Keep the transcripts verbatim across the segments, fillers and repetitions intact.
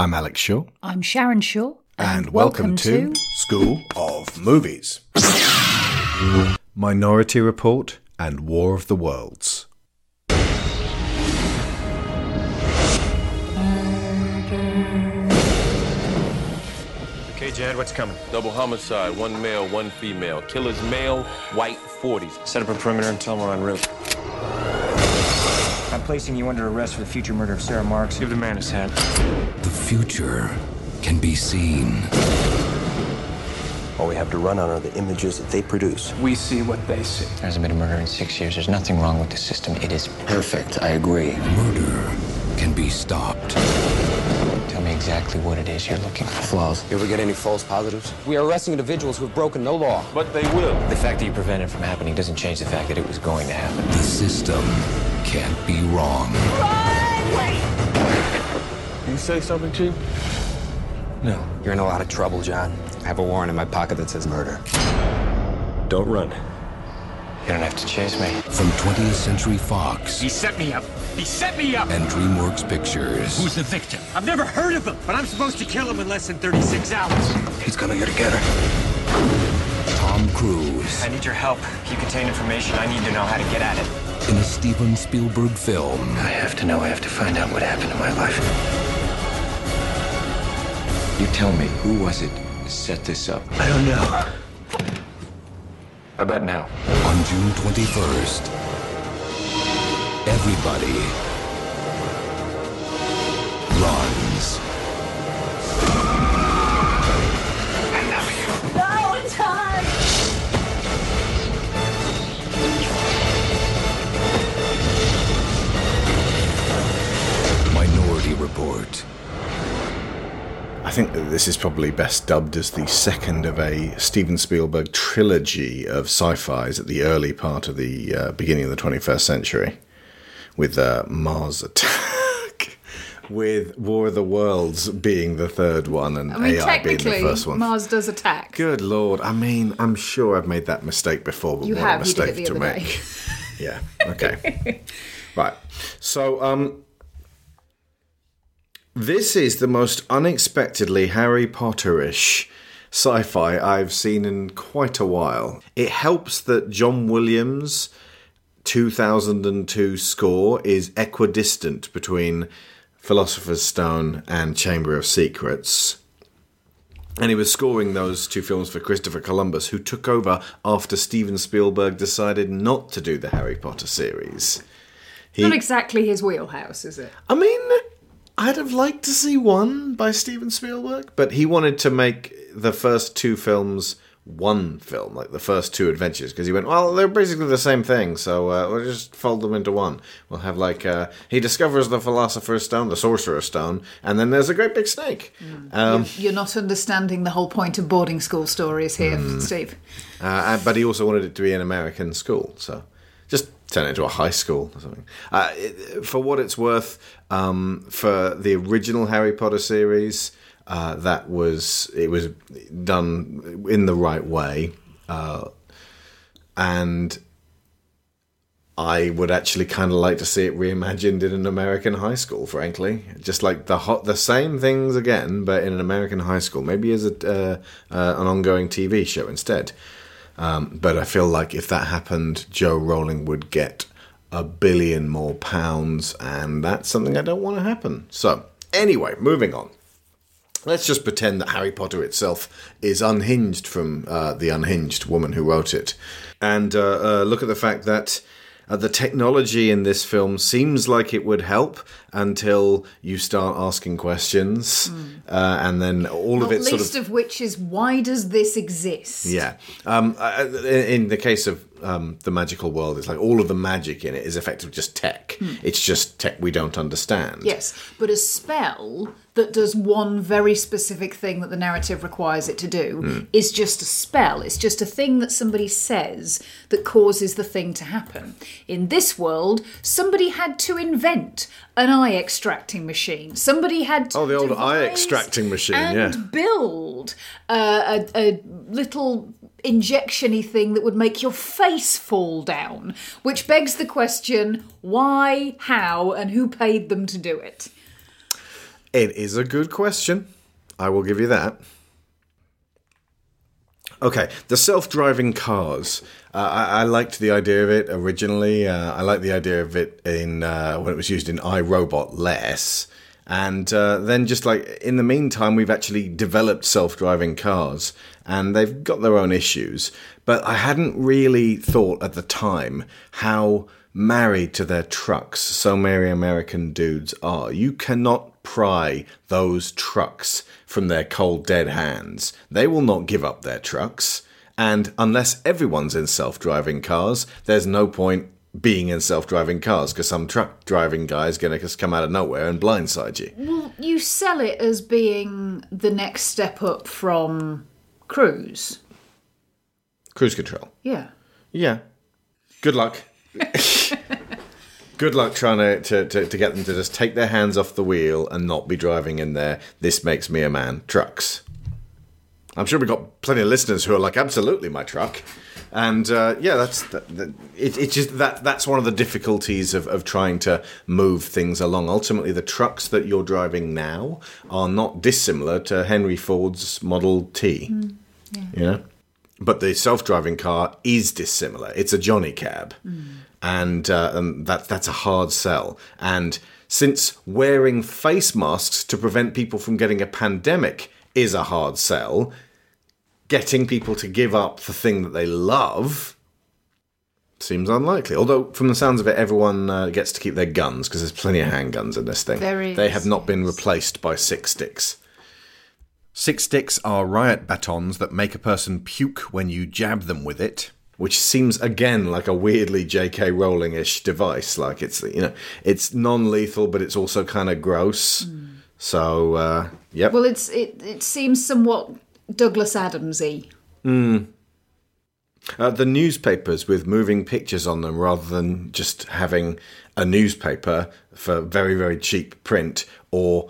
I'm Alex Shaw. I'm Sharon Shaw. And, and welcome, welcome to, to School of Movies. Minority Report and War of the Worlds. Okay, Jad, what's coming? Double homicide, one male, one female. Killer's male, white, forties. Set up a perimeter and tell them we're en route. I'm placing you under arrest for the future murder of Sarah Marks. Give the man his hat. The future can be seen. All we have to run on are the images that they produce. We see what they see. There hasn't been a murder in six years. There's nothing wrong with the system. It is perfect. I agree. Murder can be stopped. Tell me exactly what it is you're looking for. Flaws. You ever get any false positives? We are arresting individuals who have broken no law. But they will. The fact that you prevent it from happening doesn't change the fact that it was going to happen. The system can't be wrong. Run! Wait! Can you say something, Chief? No. You're in a lot of trouble, John. I have a warrant in my pocket that says murder. Don't run. You don't have to chase me. From twentieth Century Fox. He set me up. He set me up! And DreamWorks Pictures. Who's the victim? I've never heard of him, but I'm supposed to kill him in less than thirty-six hours. He's coming here together. Tom Cruise. I need your help. You contain information. I need to know how to get at it. In a Steven Spielberg film. I have to know. I have to find out what happened in my life. You tell me, who was it that set this up? I don't know. I bet now. On June twenty-first, everybody runs. I love you. No, it's hard. Minority Report. I think that this is probably best dubbed as the second of a Steven Spielberg trilogy of sci-fis at the early part of the uh, beginning of the twenty-first century, with uh, Mars Attack, with War of the Worlds being the third one, and I mean, A I being the first one. Mars does attack. Good Lord. I mean, I'm sure I've made that mistake before, but you what have, a mistake you did it the to other make. Day. Yeah, okay. Right. So, um... this is the most unexpectedly Harry Potter-ish sci-fi I've seen in quite a while. It helps that John Williams' two thousand two score is equidistant between Philosopher's Stone and Chamber of Secrets. And he was scoring those two films for Christopher Columbus, who took over after Steven Spielberg decided not to do the Harry Potter series. He... Not exactly his wheelhouse, is it? I mean... I'd have liked to see one by Steven Spielberg, but he wanted to make the first two films one film, like the first two adventures, because he went, well, they're basically the same thing, so uh, we'll just fold them into one. We'll have, like, uh, he discovers the Philosopher's Stone, the Sorcerer's Stone, and then there's a great big snake. Mm. Um, You're not understanding the whole point of boarding school stories here, mm. Steve. Uh, but he also wanted it to be an American school, so just... turn it into a high school or something. Uh, it, for what it's worth, um, for the original Harry Potter series, uh, that was it was done in the right way, uh, and I would actually kind of like to see it reimagined in an American high school. Frankly, just like the hot, the same things again, but in an American high school, maybe as a, uh, uh, an ongoing T V show instead. Um, but I feel like if that happened, Joe Rowling would get a billion more pounds, and that's something I don't want to happen. So, anyway, moving on. Let's just pretend that Harry Potter itself is unhinged from uh, the unhinged woman who wrote it. And uh, uh, look at the fact that uh, the technology in this film seems like it would help until you start asking questions, mm. uh, and then all of it sort of... least of which is, why does this exist? Yeah. Um, in the case of um, the magical world, it's like all of the magic in it is effectively just tech. Mm. It's just tech we don't understand. Yes, but a spell that does one very specific thing that the narrative requires it to do mm. is just a spell. It's just a thing that somebody says that causes the thing to happen. In this world, somebody had to invent an eye extracting machine. Somebody had to oh, the old eye extracting machine, and yeah, build uh, a, a little injection-y thing that would make your face fall down, which begs the question: why, how, and who paid them to do it? It is a good question. I will give you that. Okay, the self-driving cars. Uh, I, I liked the idea of it originally. Uh, I liked the idea of it in uh, when it was used in iRobot less. And uh, then just like in the meantime, we've actually developed self-driving cars and they've got their own issues. But I hadn't really thought at the time how married to their trucks so many American dudes are. You cannot pry those trucks from their cold, dead hands. They will not give up their trucks. And unless everyone's in self-driving cars, there's no point being in self-driving cars, because some truck-driving guy is going to just come out of nowhere and blindside you. Well, you sell it as being the next step up from cruise. Cruise control. Yeah. Yeah. Good luck. Good luck trying to, to, to, to get them to just take their hands off the wheel and not be driving in their "this makes me a man" trucks. I'm sure we've got plenty of listeners who are like, absolutely, my truck. And uh, yeah, that's that, that, it, it just, that, that's one of the difficulties of, of trying to move things along. Ultimately, the trucks that you're driving now are not dissimilar to Henry Ford's Model T. Mm, yeah. You know? But the self-driving car is dissimilar. It's a Johnny cab. Mm. And, uh, and that, that's a hard sell. And since wearing face masks to prevent people from getting a pandemic is a hard sell, getting people to give up the thing that they love seems unlikely. Although, from the sounds of it, everyone uh, gets to keep their guns, because there's plenty of handguns in this thing. There is. They have not been replaced by six sticks. Six sticks are riot batons that make a person puke when you jab them with it. Which seems, again, like a weirdly J K Rowling-ish device. Like, it's, you know, it's non-lethal, but it's also kind of gross. Mm. So, uh, yep. Well, it's it, it seems somewhat Douglas Adams-y. Mm. Uh, the newspapers with moving pictures on them, rather than just having a newspaper for very, very cheap print, or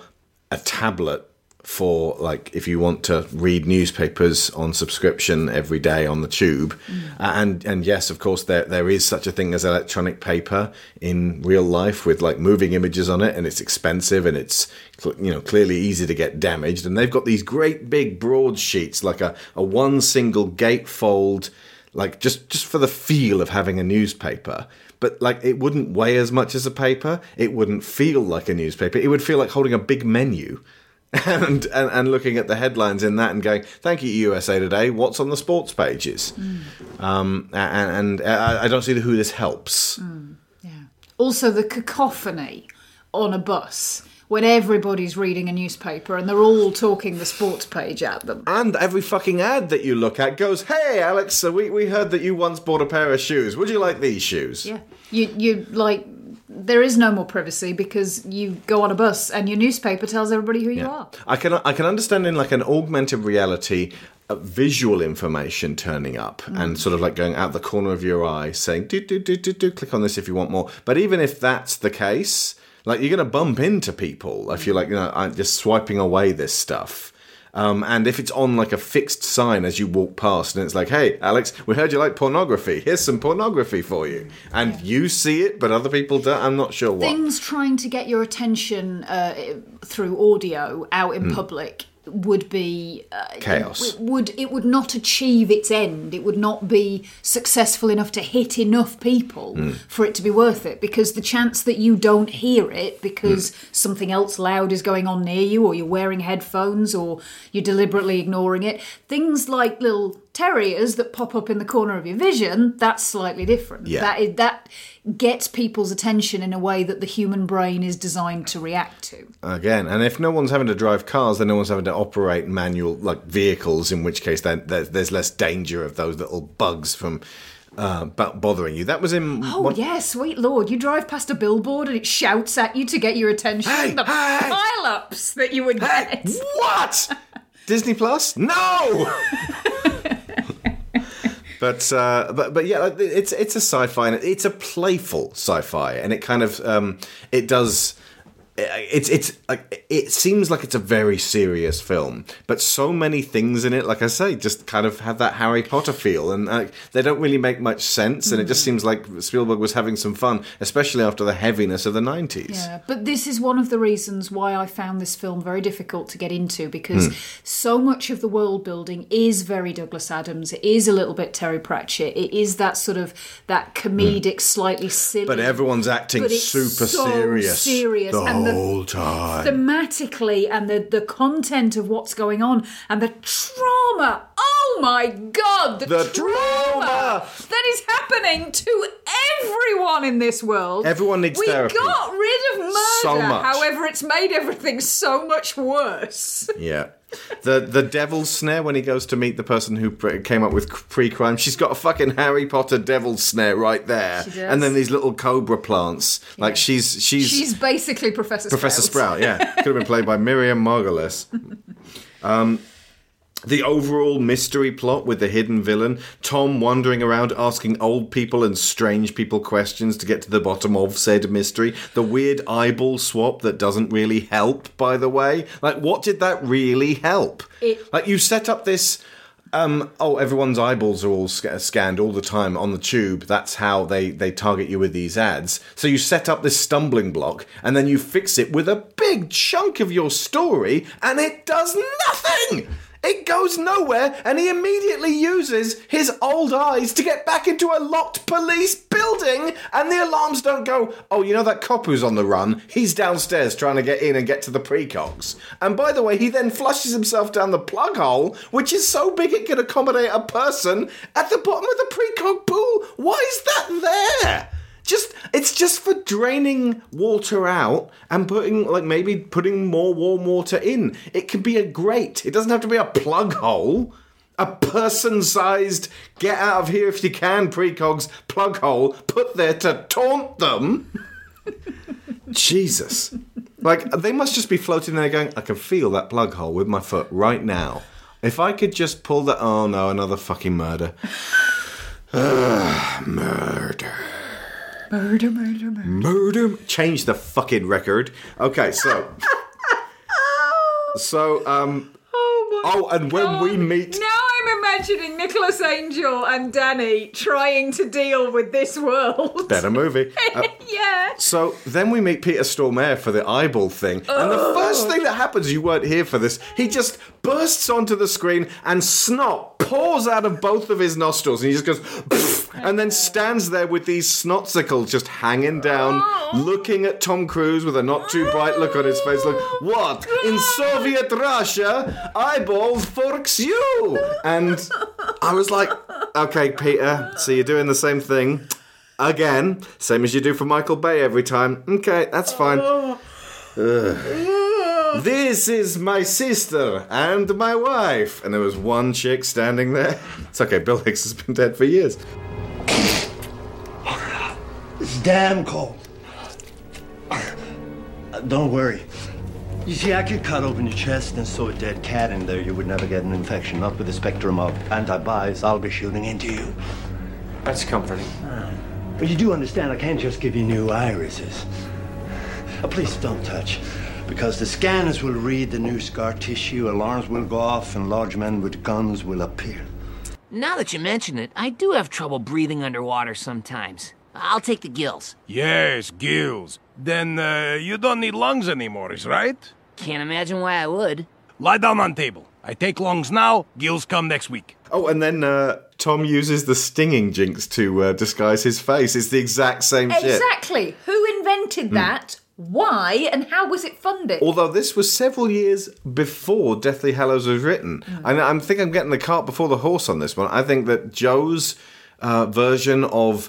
a tablet for, like, if you want to read newspapers on subscription every day on the tube. Mm. And and yes, of course, there there is such a thing as electronic paper in real life with, like, moving images on it, and it's expensive and it's, you know, clearly easy to get damaged. And they've got these great big broad sheets, like a, a one single gatefold, like, just, just for the feel of having a newspaper. But, like, it wouldn't weigh as much as a paper. It wouldn't feel like a newspaper. It would feel like holding a big menu. And, and and looking at the headlines in that and going, thank you, U S A Today, what's on the sports pages? Mm. Um, and, and I, I don't see who this helps. Mm, yeah. Also, the cacophony on a bus when everybody's reading a newspaper and they're all talking the sports page at them. And every fucking ad that you look at goes, hey, Alex, so we, we heard that you once bought a pair of shoes. Would you like these shoes? Yeah. You, you like... There is no more privacy, because you go on a bus and your newspaper tells everybody who you yeah. are. I can I can understand in, like, an augmented reality uh, visual information turning up mm. and sort of like going out the corner of your eye saying, do, do, do, do, do, click on this if you want more. But even if that's the case, like, you're going to bump into people if you're like, you know, I'm just swiping away this stuff. Um, and if it's on, like, a fixed sign as you walk past and it's like, hey, Alex, we heard you like pornography. Here's some pornography for you. And yeah. you see it, but other people don't. I'm not sure what. Things trying to get your attention uh, through audio out in mm. public would be... Uh, chaos. It would, it would not achieve its end. It would not be successful enough to hit enough people mm. for it to be worth it, because the chance that you don't hear it because mm. something else loud is going on near you, or you're wearing headphones, or you're deliberately ignoring it. Things like little terriers that pop up in the corner of your vision, that's slightly different. Yeah. That is, that gets people's attention in a way that the human brain is designed to react to. Again, and if no one's having to drive cars, then no one's having to operate manual, like, vehicles, in which case then there's less danger of those little bugs from uh, bothering you. That was in... Oh, one- yeah, sweet Lord. You drive past a billboard and it shouts at you to get your attention. Hey, the hey, pile-ups that you would hey, get. What? Disney Plus? No! But uh, but but yeah, it's it's a sci-fi, and it's a playful sci-fi, and it kind of um, it does It's it's like it seems like it's a very serious film, but so many things in it, like I say, just kind of have that Harry Potter feel, and like, they don't really make much sense. And mm. it just seems like Spielberg was having some fun, especially after the heaviness of the nineties. Yeah, but this is one of the reasons why I found this film very difficult to get into, because mm. so much of the world building is very Douglas Adams. It is a little bit Terry Pratchett. It is that sort of that comedic, mm. slightly silly. But everyone's acting but it's super so serious. Serious. The and the whole time. Thematically, and the, the content of what's going on, and the trauma. Oh my God, the, the trauma, trauma that is happening to everyone in this world. Everyone needs we therapy. We got rid of murder, so much. However, it's made everything so much worse. Yeah. The the devil's snare when he goes to meet the person who pre- came up with pre-crime. She's got a fucking Harry Potter devil's snare right there. She does. And then these little cobra plants. Yeah. Like she's she's she's basically Professor Sprout. Professor Sprout, yeah. Could have been played by Miriam Margulis. Um The overall mystery plot with the hidden villain, Tom wandering around asking old people and strange people questions to get to the bottom of said mystery. The weird eyeball swap that doesn't really help, by the way. Like, what did that really help? It- like, you set up this... Um, oh, everyone's eyeballs are all sc- scanned all the time on the tube. That's how they, they target you with these ads. So you set up this stumbling block, and then you fix it with a big chunk of your story, and it does nothing! It goes nowhere, and he immediately uses his old eyes to get back into a locked police building, and the alarms don't go, oh, you know that cop who's on the run? He's downstairs trying to get in and get to the precogs. And by the way, he then flushes himself down the plug hole, which is so big it can accommodate a person, at the bottom of the precog pool. Why is that there? Just it's just for draining water out and putting like maybe putting more warm water in. It can be a grate. It doesn't have to be a plug hole. A person-sized get out of here if you can precogs plug hole put there to taunt them. Jesus. Like they must just be floating there going, I can feel that plug hole with my foot right now. If I could just pull the oh no, another fucking murder. Ugh, murder. Murder, murder, murder. Murder. Change the fucking record. Okay, so. so, um. Oh, my God. Oh, and God. When we meet. Now I'm imagining Nicholas Angel and Danny trying to deal with this world. Better movie. Uh, yeah. So then we meet Peter Stormare for the eyeball thing. Oh. And the first thing that happens, you weren't here for this, he just bursts onto the screen and snot pours out of both of his nostrils, and he just goes. And then stands there with these snotsicles just hanging down, oh. looking at Tom Cruise with a not-too-bright look on his face, like, what? In Soviet Russia, eyeballs forks you! And I was like, okay, Peter, so you're doing the same thing again, same as you do for Michael Bay every time. Okay, that's fine. Ugh. This is my sister and my wife. And there was one chick standing there. It's okay, Bill Hicks has been dead for years. It's damn cold. Don't worry. You see, I could cut open your chest and sew a dead cat in there. You would never get an infection, not with the spectrum of antibodies I'll be shooting into you. That's comforting. But you do understand I can't just give you new irises. Oh, please don't touch. Because the scanners will read the new scar tissue, alarms will go off, and large men with guns will appear. Now that you mention it, I do have trouble breathing underwater sometimes. I'll take the gills. Yes, gills. Then uh, you don't need lungs anymore, is right? Can't imagine why I would. Lie down on table. I take lungs now, gills come next week. Oh, and then uh, Tom uses the stinging jinx to uh, disguise his face. It's the exact same exactly. shit. Exactly. Who invented that? Mm. Why and how was it funded? Although this was several years before Deathly Hallows was written. Mm. And I think I'm getting the cart before the horse on this one. I think that Joe's uh, version of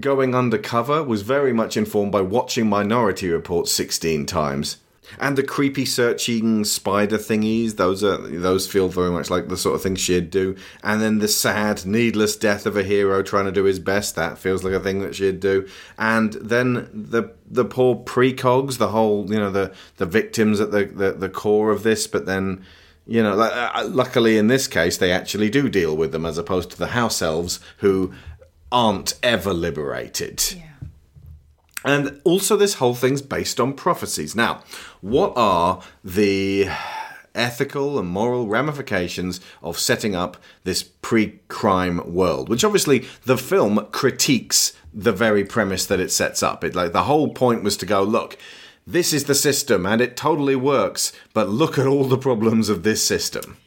going undercover was very much informed by watching Minority Report sixteen times. And the creepy searching spider thingies, those are those feel very much like the sort of thing she'd do. And then the sad, needless death of a hero trying to do his best, that feels like a thing that she'd do. And then the the poor precogs, the whole, you know, the, the victims at the, the, the core of this, but then, you know, luckily in this case, they actually do deal with them as opposed to the house elves who aren't ever liberated. Yeah. And also this whole thing's based on prophecies. Now, what are the ethical and moral ramifications of setting up this pre-crime world? Which obviously the film critiques the very premise that it sets up. It, like, the whole point was to go, look, this is the system and it totally works, but look at all the problems of this system.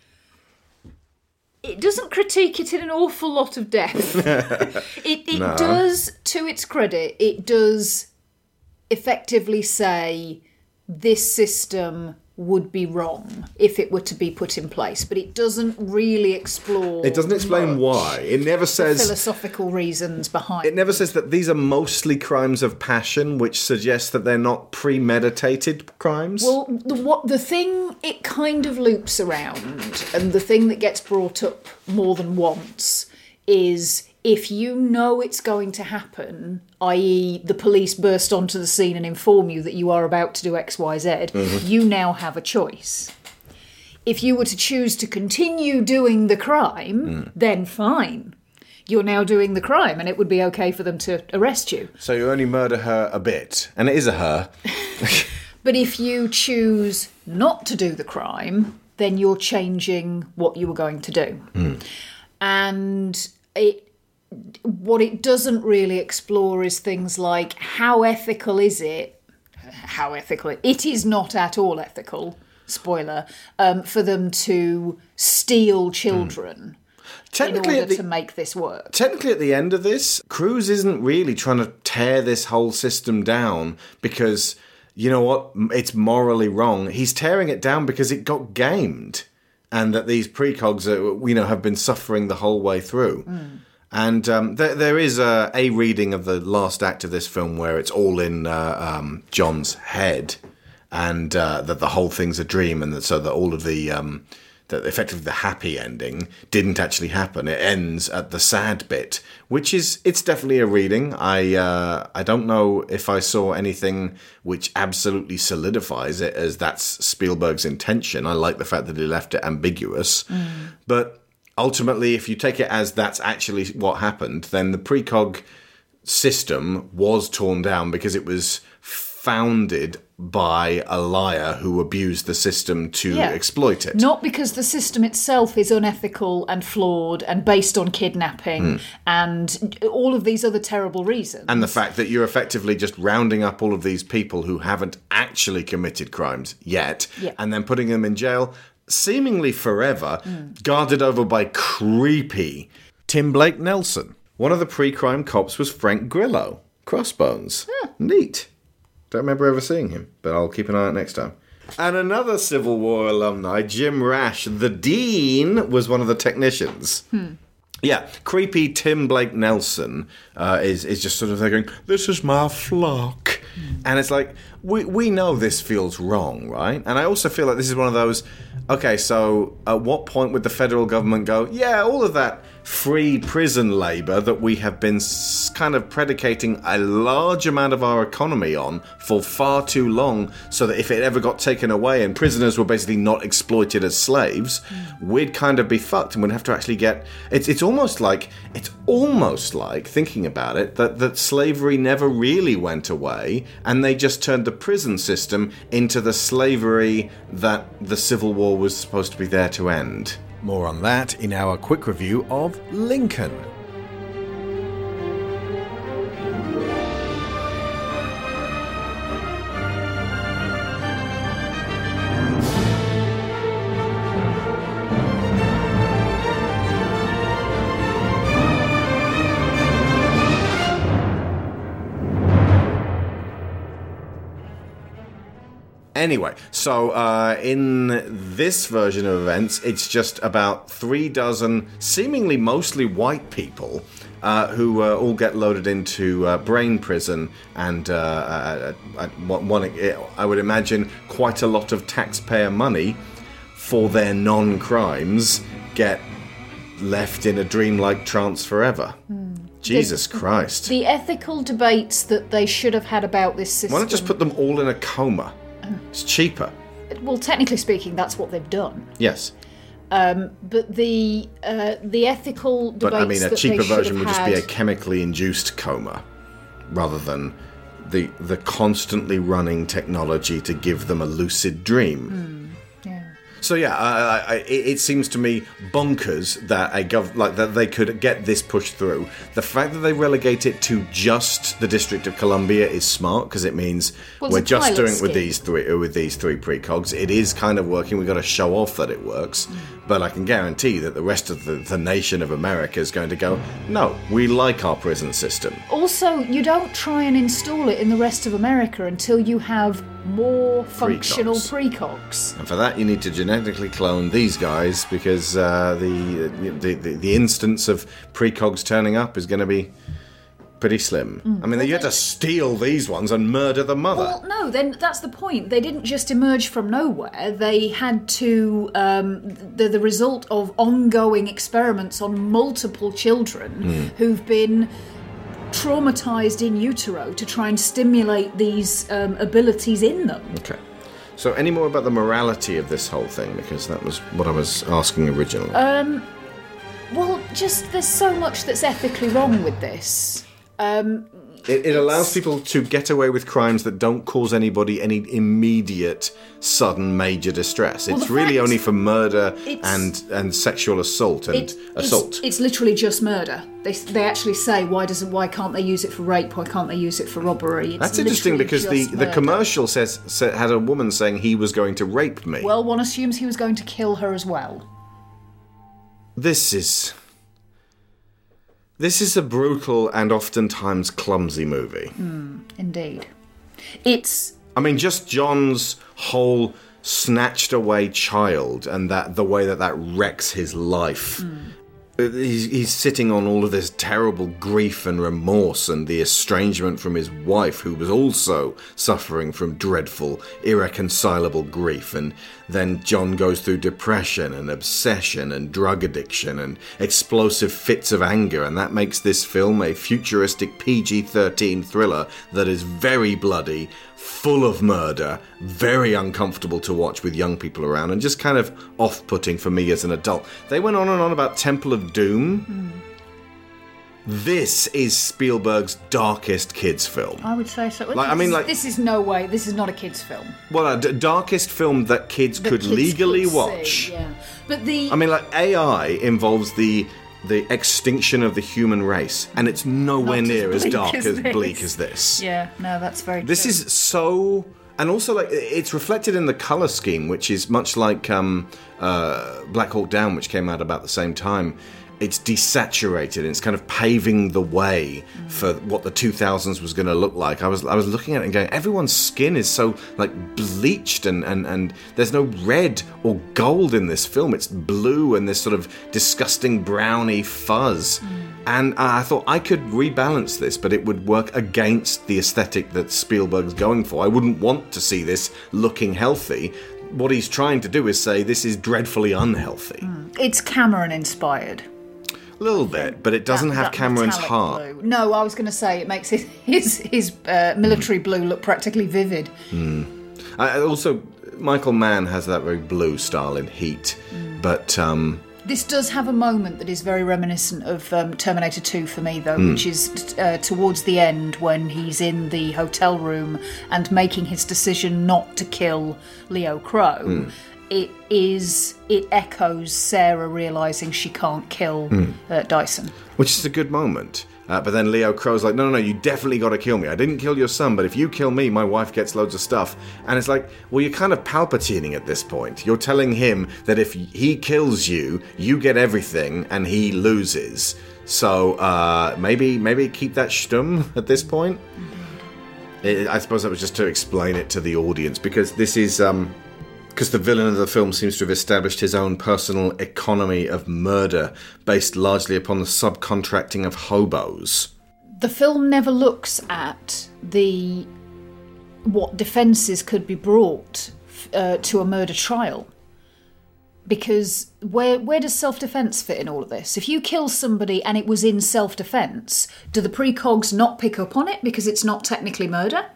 It doesn't critique it in an awful lot of depth. it it no. does, to its credit, it does effectively say this system would be wrong if it were to be put in place, but it doesn't really explore. It doesn't explain why. It never says the philosophical reasons behind. It never says that these are mostly crimes of passion, which suggests that they're not premeditated crimes. Well, the, what the thing it kind of loops around, and the thing that gets brought up more than once is, if you know it's going to happen, that is the police burst onto the scene and inform you that you are about to do X, Y, Z, mm-hmm. you now have a choice. If you were to choose to continue doing the crime, mm. then fine. You're now doing the crime and it would be okay for them to arrest you. So you only murder her a bit. And it is a her. But if you choose not to do the crime, then you're changing what you were going to do. Mm. And it... What it doesn't really explore is things like, how ethical is it? How ethical? It is not at all ethical, spoiler, um, for them to steal children mm. in order the, to make this work. Technically, at the end of this, Cruise isn't really trying to tear this whole system down because, you know what, it's morally wrong. He's tearing it down because it got gamed and that these precogs are, you know, have been suffering the whole way through. Mm. And um, there, there is a, a reading of the last act of this film where it's all in uh, um, John's head, and uh, that the whole thing's a dream, and that, so that all of the, um, that effectively the happy ending didn't actually happen. It ends at the sad bit, which is, it's definitely a reading. I uh, I don't know if I saw anything which absolutely solidifies it as that's Spielberg's intention. I like the fact that he left it ambiguous, mm. but. Ultimately, if you take it as that's actually what happened, then the precog system was torn down because it was founded by a liar who abused the system to yeah. exploit it. Not because the system itself is unethical and flawed and based on kidnapping mm. and all of these other terrible reasons. And the fact that you're effectively just rounding up all of these people who haven't actually committed crimes yet yeah. and then putting them in jail, seemingly forever, mm. guarded over by creepy Tim Blake Nelson. One of the pre-crime cops was Frank Grillo. Crossbones. Huh. Neat. Don't remember ever seeing him, but I'll keep an eye out next time. And another Civil War alumni, Jim Rash, the Dean, was one of the technicians. Hmm. Yeah, creepy Tim Blake Nelson uh, is, is just sort of there going, this is my flock. Mm. And it's like, we we know this feels wrong, right? And I also feel like this is one of those, okay, so at what point would the federal government go, yeah, all of that free prison labour that we have been kind of predicating a large amount of our economy on for far too long, so that if it ever got taken away and prisoners were basically not exploited as slaves, mm. we'd kind of be fucked and we'd have to actually get... It's, it's almost like, it's almost like, thinking about it, that, that slavery never really went away and they just turned the prison system into the slavery that the Civil War was supposed to be there to end. More on that in our quick review of Lincoln. Anyway, so uh, in this version of events, it's just about three dozen seemingly mostly white people uh, who uh, all get loaded into uh, brain prison and uh, I, I, one, I would imagine quite a lot of taxpayer money for their non-crimes get left in a dreamlike trance forever. Mm. Jesus the, Christ. The ethical debates that they should have had about this system. Why not just put them all in a coma? It's cheaper. Well, technically speaking, that's what they've done. Yes. Um, but the uh, the ethical debates that they should have had... But, I mean, a cheaper version would just be a chemically induced coma rather than the the constantly running technology to give them a lucid dream. Mm, yeah. So yeah, I, I, it, it seems to me bonkers that a gov like that they could get this pushed through. The fact that they relegate it to just the District of Columbia is smart, because it means well, we're just doing it with these three with these three precogs. It is kind of working. We've got to show off that it works. Mm. But I can guarantee that the rest of the, the nation of America is going to go, no, we like our prison system. Also, you don't try and install it in the rest of America until you have more functional precogs. precogs. And for that, you need to genetically clone these guys, because uh, the, the, the the instance of precogs turning up is going to be pretty slim. Mm. I mean, well, you had to steal these ones and murder the mother. Well, no, then that's the point. They didn't just emerge from nowhere. They had to... Um, they're the result of ongoing experiments on multiple children mm. who've been traumatised in utero to try and stimulate these um, abilities in them. Okay. So any more about the morality of this whole thing? Because that was what I was asking originally. Um, well, just there's so much that's ethically wrong with this. Um, it, it allows people to get away with crimes that don't cause anybody any immediate, sudden, major distress. Well, it's really only for murder and and sexual assault and it, assault. It's, it's literally just murder. They they actually say, why doesn't why can't they use it for rape? Why can't they use it for robbery? It's That's interesting, because the, the commercial says, said, had a woman saying he was going to rape me. Well, one assumes he was going to kill her as well. This is... This is a brutal and oftentimes clumsy movie. Mm, indeed. It's... I mean, just John's whole snatched away child and that the way that that wrecks his life. Mm. He's, he's sitting on all of this terrible grief and remorse and the estrangement from his wife, who was also suffering from dreadful, irreconcilable grief. And then John goes through depression and obsession and drug addiction and explosive fits of anger. And that makes this film a futuristic P G thirteen thriller that is very bloody, full of murder, very uncomfortable to watch with young people around, and just kind of off-putting for me as an adult. They went on and on about Temple of Doom. Mm. This is Spielberg's darkest kids' film. I would say so. Well, like, I mean, like, this is no way. This is not a kids' film. Well, a d- darkest film that kids that could kids legally could watch. See, yeah. But the I mean, like, A I involves the the extinction of the human race, and it's nowhere near as dark as, as bleak as this. Yeah, no, that's very. This true. is so. And also, like, it's reflected in the colour scheme, which is much like um, uh, Black Hawk Down, which came out about the same time. It's desaturated, and it's kind of paving the way mm. for what the two thousands was going to look like. I was I was looking at it and going, everyone's skin is so, like, bleached, and, and, and there's no red or gold in this film. It's blue and this sort of disgusting browny fuzz. Mm. And I thought I could rebalance this, but it would work against the aesthetic that Spielberg's going for. I wouldn't want to see this looking healthy. What he's trying to do is say this is dreadfully unhealthy. Mm. It's Cameron-inspired. A little bit, but it doesn't that, have that Cameron's heart. Blue. No, I was going to say, it makes his his, his uh, military mm. blue look practically vivid. Mm. I, also, Michael Mann has that very blue style in Heat, mm. but... Um, This does have a moment that is very reminiscent of um, Terminator two for me, though, mm. which is uh, towards the end when he's in the hotel room and making his decision not to kill Leo Crow. Mm. It is. It echoes Sarah realising she can't kill mm. uh, Dyson. Which is a good moment. Uh, but then Leo Crow's like, no, no, no, you definitely got to kill me. I didn't kill your son, but if you kill me, my wife gets loads of stuff. And it's like, well, you're kind of Palpatining at this point. You're telling him that if he kills you, you get everything and he loses. So uh, maybe maybe keep that shtum at this point. It, I suppose that was just to explain it to the audience, because this is... Um, because the villain of the film seems to have established his own personal economy of murder based largely upon the subcontracting of hobos. The film never looks at the what defences could be brought uh, to a murder trial. Because where where does self-defence fit in all of this? If you kill somebody and it was in self-defence, do the precogs not pick up on it because it's not technically murder?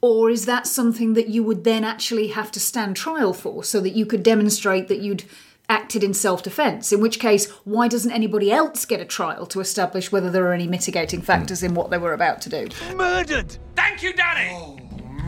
Or is that something that you would then actually have to stand trial for, so that you could demonstrate that you'd acted in self-defense, in which case, why doesn't anybody else get a trial to establish whether there are any mitigating factors in what they were about to do? Murdered! Thank you, Danny! Oh,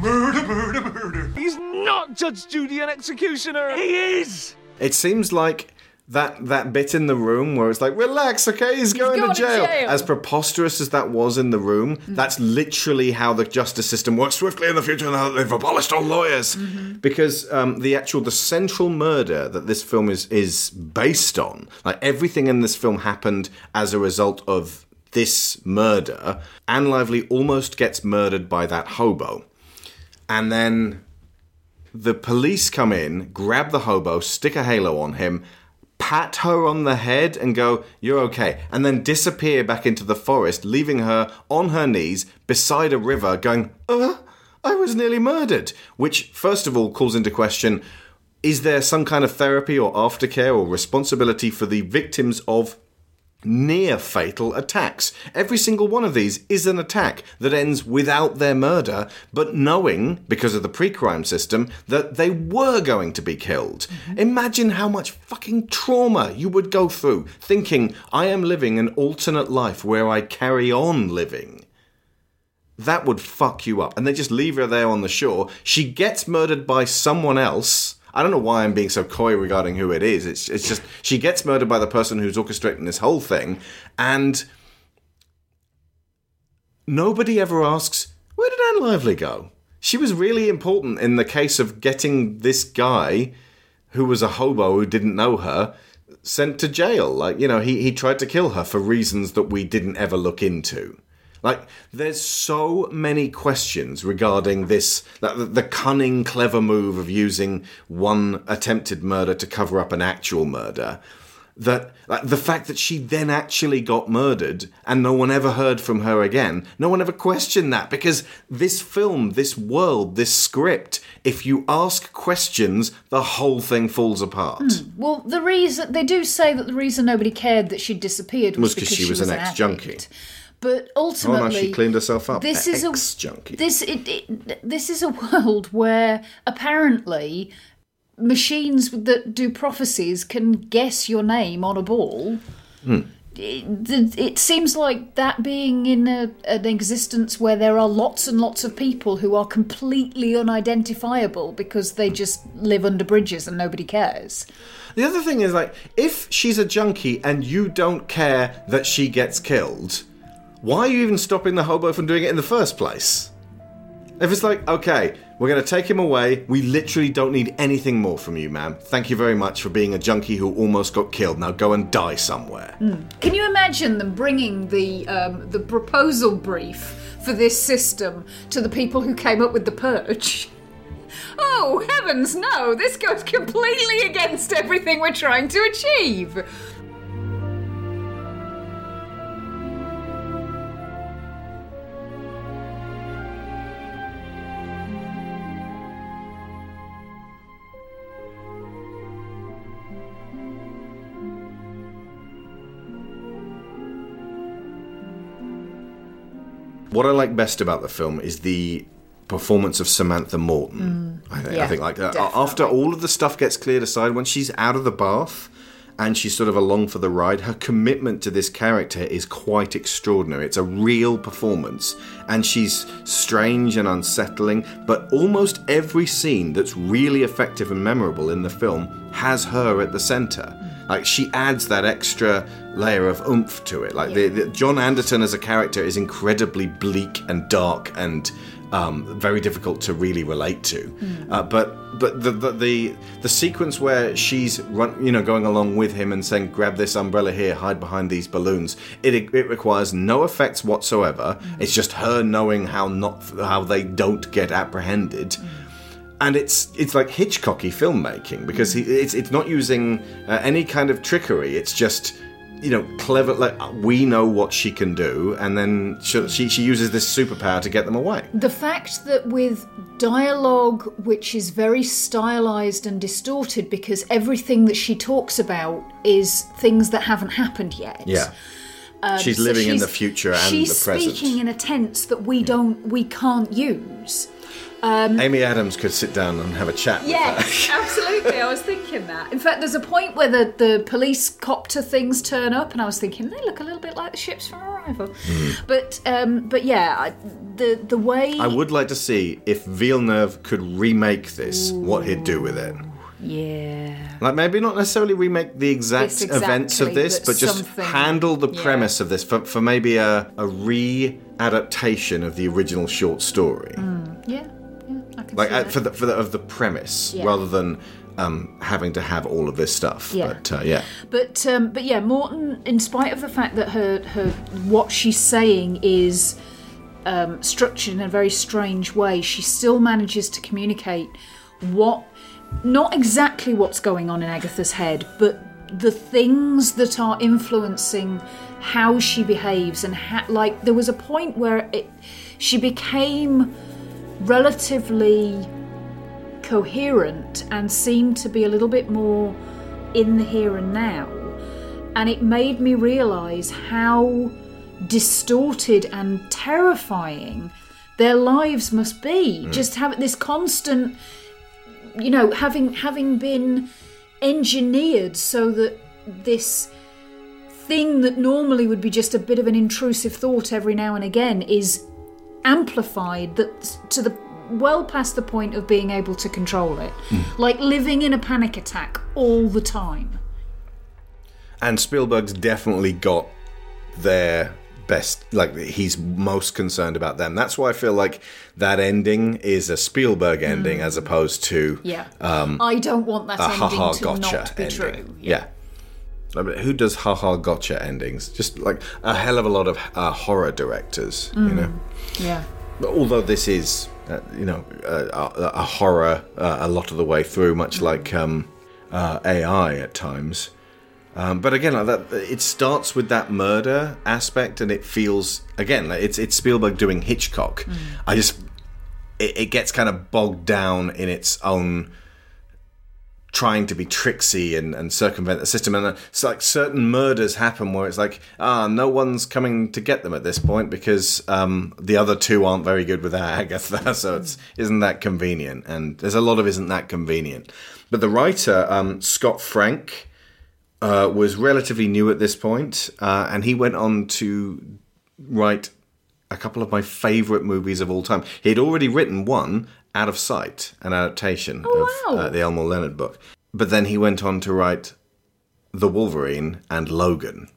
murder, murder, murder. He's not Judge Judy and executioner. He is! It seems like that that bit in the room where it's like, relax, okay, he's, he's going, going to, jail. to jail. As preposterous as that was in the room, mm-hmm. that's literally how the justice system works swiftly in the future now that they've abolished all lawyers. Mm-hmm. Because um, the actual, the central murder that this film is is based on, like everything in this film happened as a result of this murder. Anne Lively almost gets murdered by that hobo. And then the police come in, grab the hobo, stick a halo on him, pat her on the head and go, you're okay, and then disappear back into the forest, leaving her on her knees beside a river going, uh, I was nearly murdered, which first of all calls into question, is there some kind of therapy or aftercare or responsibility for the victims of near-fatal attacks? Every single one of these is an attack that ends without their murder, but knowing, because of the pre-crime system, that they were going to be killed. Mm-hmm. Imagine how much fucking trauma you would go through thinking, I am living an alternate life where I carry on living. That would fuck you up. And they just leave her there on the shore. She gets murdered by someone else. I don't know why I'm being so coy regarding who it is. It's it's just she gets murdered by the person who's orchestrating this whole thing, and nobody ever asks, where did Anne Lively go? She was really important in the case of getting this guy, who was a hobo who didn't know her, sent to jail. Like, you know, he, he tried to kill her for reasons that we didn't ever look into. Like, there's so many questions regarding this, the cunning, clever move of using one attempted murder to cover up an actual murder, that like, the fact that she then actually got murdered and no one ever heard from her again, no one ever questioned that, because this film, this world, this script, if you ask questions, the whole thing falls apart. Mm. Well, the reason they do say that the reason nobody cared that she disappeared was, was because she was, she was an, an ex-junkie. Athlete. But ultimately, oh, no, she cleaned herself up. This is ex-junkie. a this it, it this is a world where apparently machines that do prophecies can guess your name on a ball. Hmm. It, it seems like that being in a, an existence where there are lots and lots of people who are completely unidentifiable because they just live under bridges and nobody cares. The other thing is, like, if she's a junkie and you don't care that she gets killed, why are you even stopping the hobo from doing it in the first place? If it's like, okay, we're going to take him away. We literally don't need anything more from you, ma'am. Thank you very much for being a junkie who almost got killed. Now go and die somewhere. Mm. Can you imagine them bringing the um, the proposal brief for this system to the people who came up with the purge? Oh, heavens, no. This goes completely against everything we're trying to achieve. What I like best about the film is the performance of Samantha Morton. Mm, I think, yeah, I think like that. Definitely. After all of the stuff gets cleared aside, when she's out of the bath and she's sort of along for the ride, her commitment to this character is quite extraordinary. It's a real performance, and she's strange and unsettling, but almost every scene that's really effective and memorable in the film has her at the centre. Like, she adds that extra layer of oomph to it. Like, yeah. the, the, John Anderton as a character is incredibly bleak and dark and um, very difficult to really relate to. Mm. Uh, but but the, the the the sequence where she's run, you know, going along with him and saying, "Grab this umbrella here, hide behind these balloons," it it requires no effects whatsoever. Mm. It's just her knowing how not how they don't get apprehended. Mm. And it's it's like Hitchcocky filmmaking, because he, it's it's not using uh, any kind of trickery. It's just, you know, clever. Like, we know what she can do, and then she, she she uses this superpower to get them away. The fact that with dialogue, which is very stylized and distorted, because everything that she talks about is things that haven't happened yet. Yeah. Um, she's living so she's, in the future and the present. She's speaking in a tense that we don't, we can't use. Um, Amy Adams could sit down and have a chat yes, with that. Absolutely. I was thinking that. In fact, there's a point where the, the police copter things turn up, and I was thinking, they look a little bit like the ships from Arrival. Mm. But um, but yeah, I, the, the way... I would like to see, if Villeneuve could remake this, Ooh. What he'd do with it. Yeah. Like, maybe not necessarily remake the exact exactly, events of this, but, but just handle the yeah. premise of this for, for maybe a, a re-adaptation of the original short story. Mm. Yeah. Like for the, for the of the premise, yeah. rather than um, having to have all of this stuff. Yeah. But uh, yeah. But um, but yeah, Morton, in spite of the fact that her her what she's saying is um, structured in a very strange way, she still manages to communicate what, not exactly what's going on in Agatha's head, but the things that are influencing how she behaves and ha- like there was a point where it she became relatively coherent and seemed to be a little bit more in the here and now, and it made me realise how distorted and terrifying their lives must be. Mm. Just have this constant, you know, having having been engineered so that this thing that normally would be just a bit of an intrusive thought every now and again is amplified that to the well past the point of being able to control it. Mm. Like living in a panic attack all the time. And Spielberg's definitely got their best, like he's most concerned about them. That's why I feel like that ending is a Spielberg ending mm. as opposed to yeah. um, I don't want that ending ha-ha to gotcha not be ending. True. Yeah. yeah. I mean, who does haha gotcha endings? Just like a hell of a lot of uh, horror directors, mm. you know. Yeah. Although this is, uh, you know, uh, a, a horror uh, a lot of the way through, much like um, uh, A I at times. Um, but again, like that, it starts with that murder aspect, and it feels again like it's it's Spielberg doing Hitchcock. Mm. I just it, it gets kind of bogged down in its own. Trying to be tricksy and, and circumvent the system, and it's like certain murders happen where it's like, ah, no one's coming to get them at this point because um, the other two aren't very good with Agatha, so it's isn't that convenient. And there's a lot of isn't that convenient. But the writer um, Scott Frank uh, was relatively new at this point, uh, and he went on to write a couple of my favourite movies of all time. He'd already written one. Out of Sight, an adaptation oh, of wow. uh, the Elmore Leonard book. But then he went on to write The Wolverine and Logan.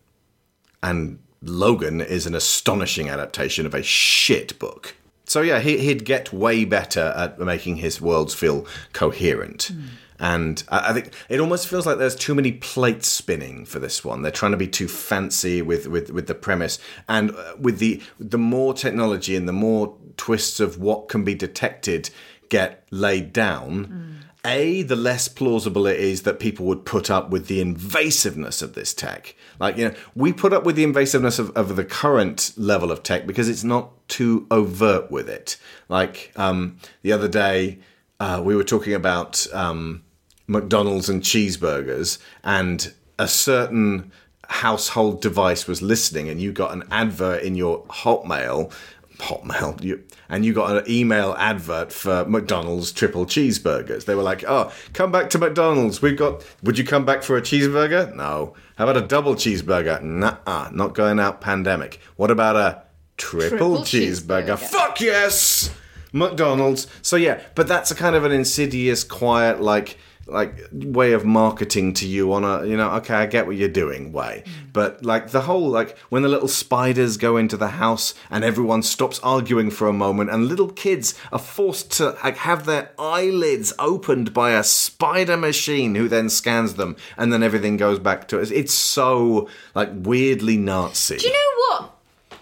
And Logan is an astonishing adaptation of a shit book. So yeah, he, he'd get way better at making his worlds feel coherent. Mm. And I, I think it almost feels like there's too many plates spinning for this one. They're trying to be too fancy with, with, with the premise. And with the the more technology and the more twists of what can be detected get laid down, mm. A, the less plausible it is that people would put up with the invasiveness of this tech. Like, you know, we put up with the invasiveness of, of the current level of tech because it's not too overt with it. Like um, the other day... Uh, we were talking about um, McDonald's and cheeseburgers, and a certain household device was listening, and you got an advert in your Hotmail, Hotmail, you, and you got an email advert for McDonald's triple cheeseburgers. They were like, "Oh, come back to McDonald's. We've got. Would you come back for a cheeseburger? No. How about a double cheeseburger? Nuh-uh. Not going out. Pandemic. What about a triple, triple cheeseburger? cheeseburger? Fuck yes." McDonald's. So yeah, but that's a kind of an insidious, quiet, like like way of marketing to you on a, you know, okay, I get what you're doing way. But like the whole, like when the little spiders go into the house and everyone stops arguing for a moment and little kids are forced to like have their eyelids opened by a spider machine who then scans them and then everything goes back to it. It's so like weirdly Nazi. Do you know what?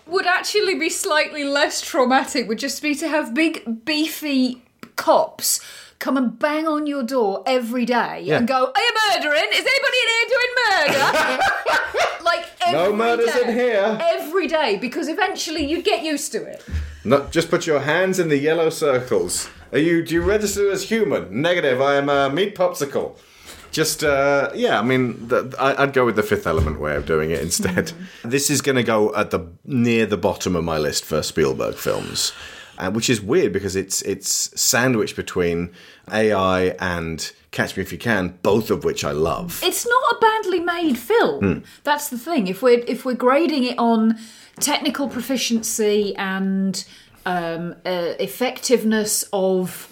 Would actually be slightly less traumatic would just be to have big, beefy cops come and bang on your door every day yeah. and go, "Are you murdering? Is anybody in here doing murder?" Like every no murders day, in here. Every day, because eventually you'd get used to it. No, just put your hands in the yellow circles. Are you? Do you register as human? Negative. I am a meat popsicle. Just, uh, yeah, I mean, the, I, I'd go with the Fifth Element way of doing it instead. This is going to go at the near the bottom of my list for Spielberg films. uh, which is weird because it's it's sandwiched between A I and Catch Me If You Can, both of which I love. It's not a badly made film. Mm. That's the thing. If we're if we're grading it on technical proficiency and um, uh, effectiveness of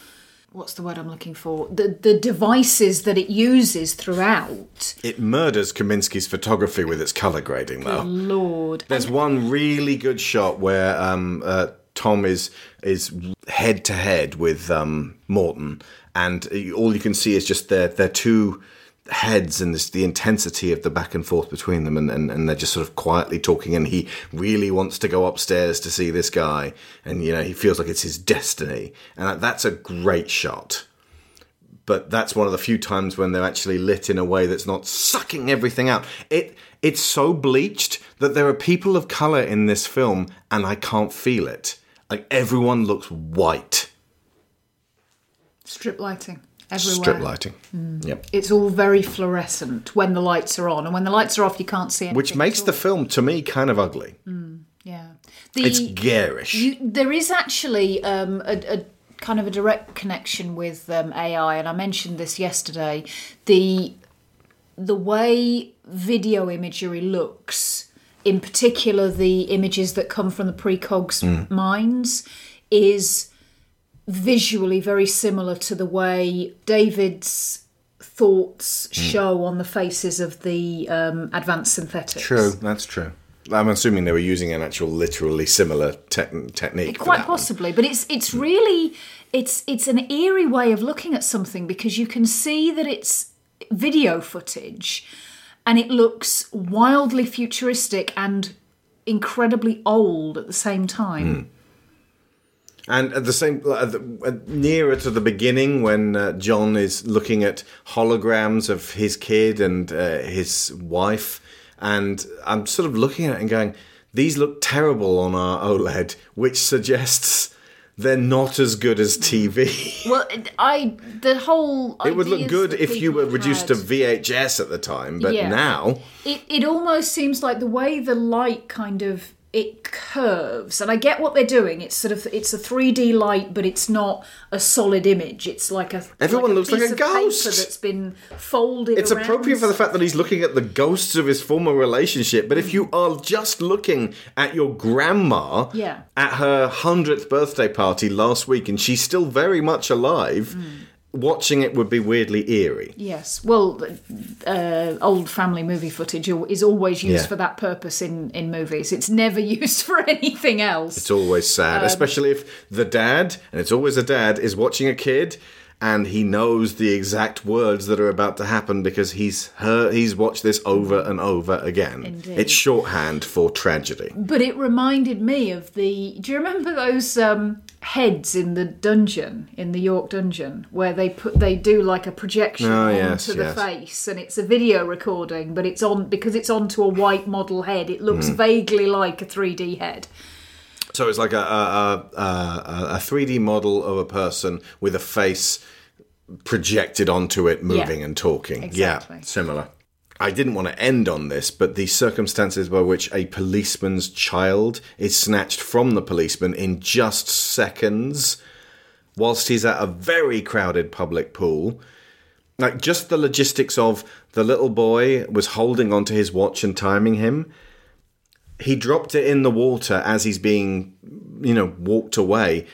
what's the word I'm looking for? The the devices that it uses throughout. It murders Kaminsky's photography with its colour grading, though. Good Lord. There's and- one really good shot where um, uh, Tom is is head to head with um, Morton, and all you can see is just their their two heads and this, the intensity of the back and forth between them, and, and, and they're just sort of quietly talking, and he really wants to go upstairs to see this guy, and you know he feels like it's his destiny, and that's a great shot. But that's one of the few times when they're actually lit in a way that's not sucking everything out. It it's so bleached that there are people of colour in this film and I can't feel it. Like, everyone looks white. Strip lighting everywhere. Strip lighting. Mm. Yep. It's all very fluorescent when the lights are on, and when the lights are off, you can't see anything. Which makes the film, to me, kind of ugly. Mm. Yeah, the, it's garish. You, there is actually um, a, a kind of a direct connection with um, A I, and I mentioned this yesterday. The the way video imagery looks, in particular, the images that come from the precogs mm. minds, is visually very similar to the way David's thoughts mm. show on the faces of the um, advanced synthetics. True, that's true. I'm assuming they were using an actual literally similar te- technique. Quite possibly, one. But it's it's mm. really it's it's an eerie way of looking at something, because you can see that it's video footage, and it looks wildly futuristic and incredibly old at the same time. Mm. And at the same, nearer to the beginning, when uh, John is looking at holograms of his kid and uh, his wife, and I'm sort of looking at it and going, these look terrible on our OLED, which suggests they're not as good as T V. Well, I the whole it would look good if you were reduced had. to V H S at the time, but yeah. now it it almost seems like the way the light kind of. It curves, and I get what they're doing. It's sort of it's a three D light, but it's not a solid image. It's like a everyone like a looks piece like a ghost that's been folded. It's around. Appropriate for the fact that he's looking at the ghosts of his former relationship. But if you are just looking at your grandma yeah. at her hundredth birthday party last week, and she's still very much alive. Mm. Watching it would be weirdly eerie. Yes. Well, uh, old family movie footage is always used yeah. for that purpose in, in movies. It's never used for anything else. It's always sad, um, especially if the dad, and it's always a dad, is watching a kid and he knows the exact words that are about to happen because he's heard, he's watched this over and over again. Indeed. It's shorthand for tragedy. But it reminded me of the... Do you remember those... Um, heads in the dungeon, in the York dungeon, where they put they do like a projection oh, onto yes, the yes. face, and it's a video recording, but it's on because it's onto a white model head. It looks mm. vaguely like a three D head. So it's like a a, a a three D model of a person with a face projected onto it, moving yeah, and talking. Exactly. Yeah, similar. I didn't want to end on this, but the circumstances by which a policeman's child is snatched from the policeman in just seconds, whilst he's at a very crowded public pool. Like, just the logistics of the little boy was holding onto his watch and timing him. He dropped it in the water as he's being, you know, walked away.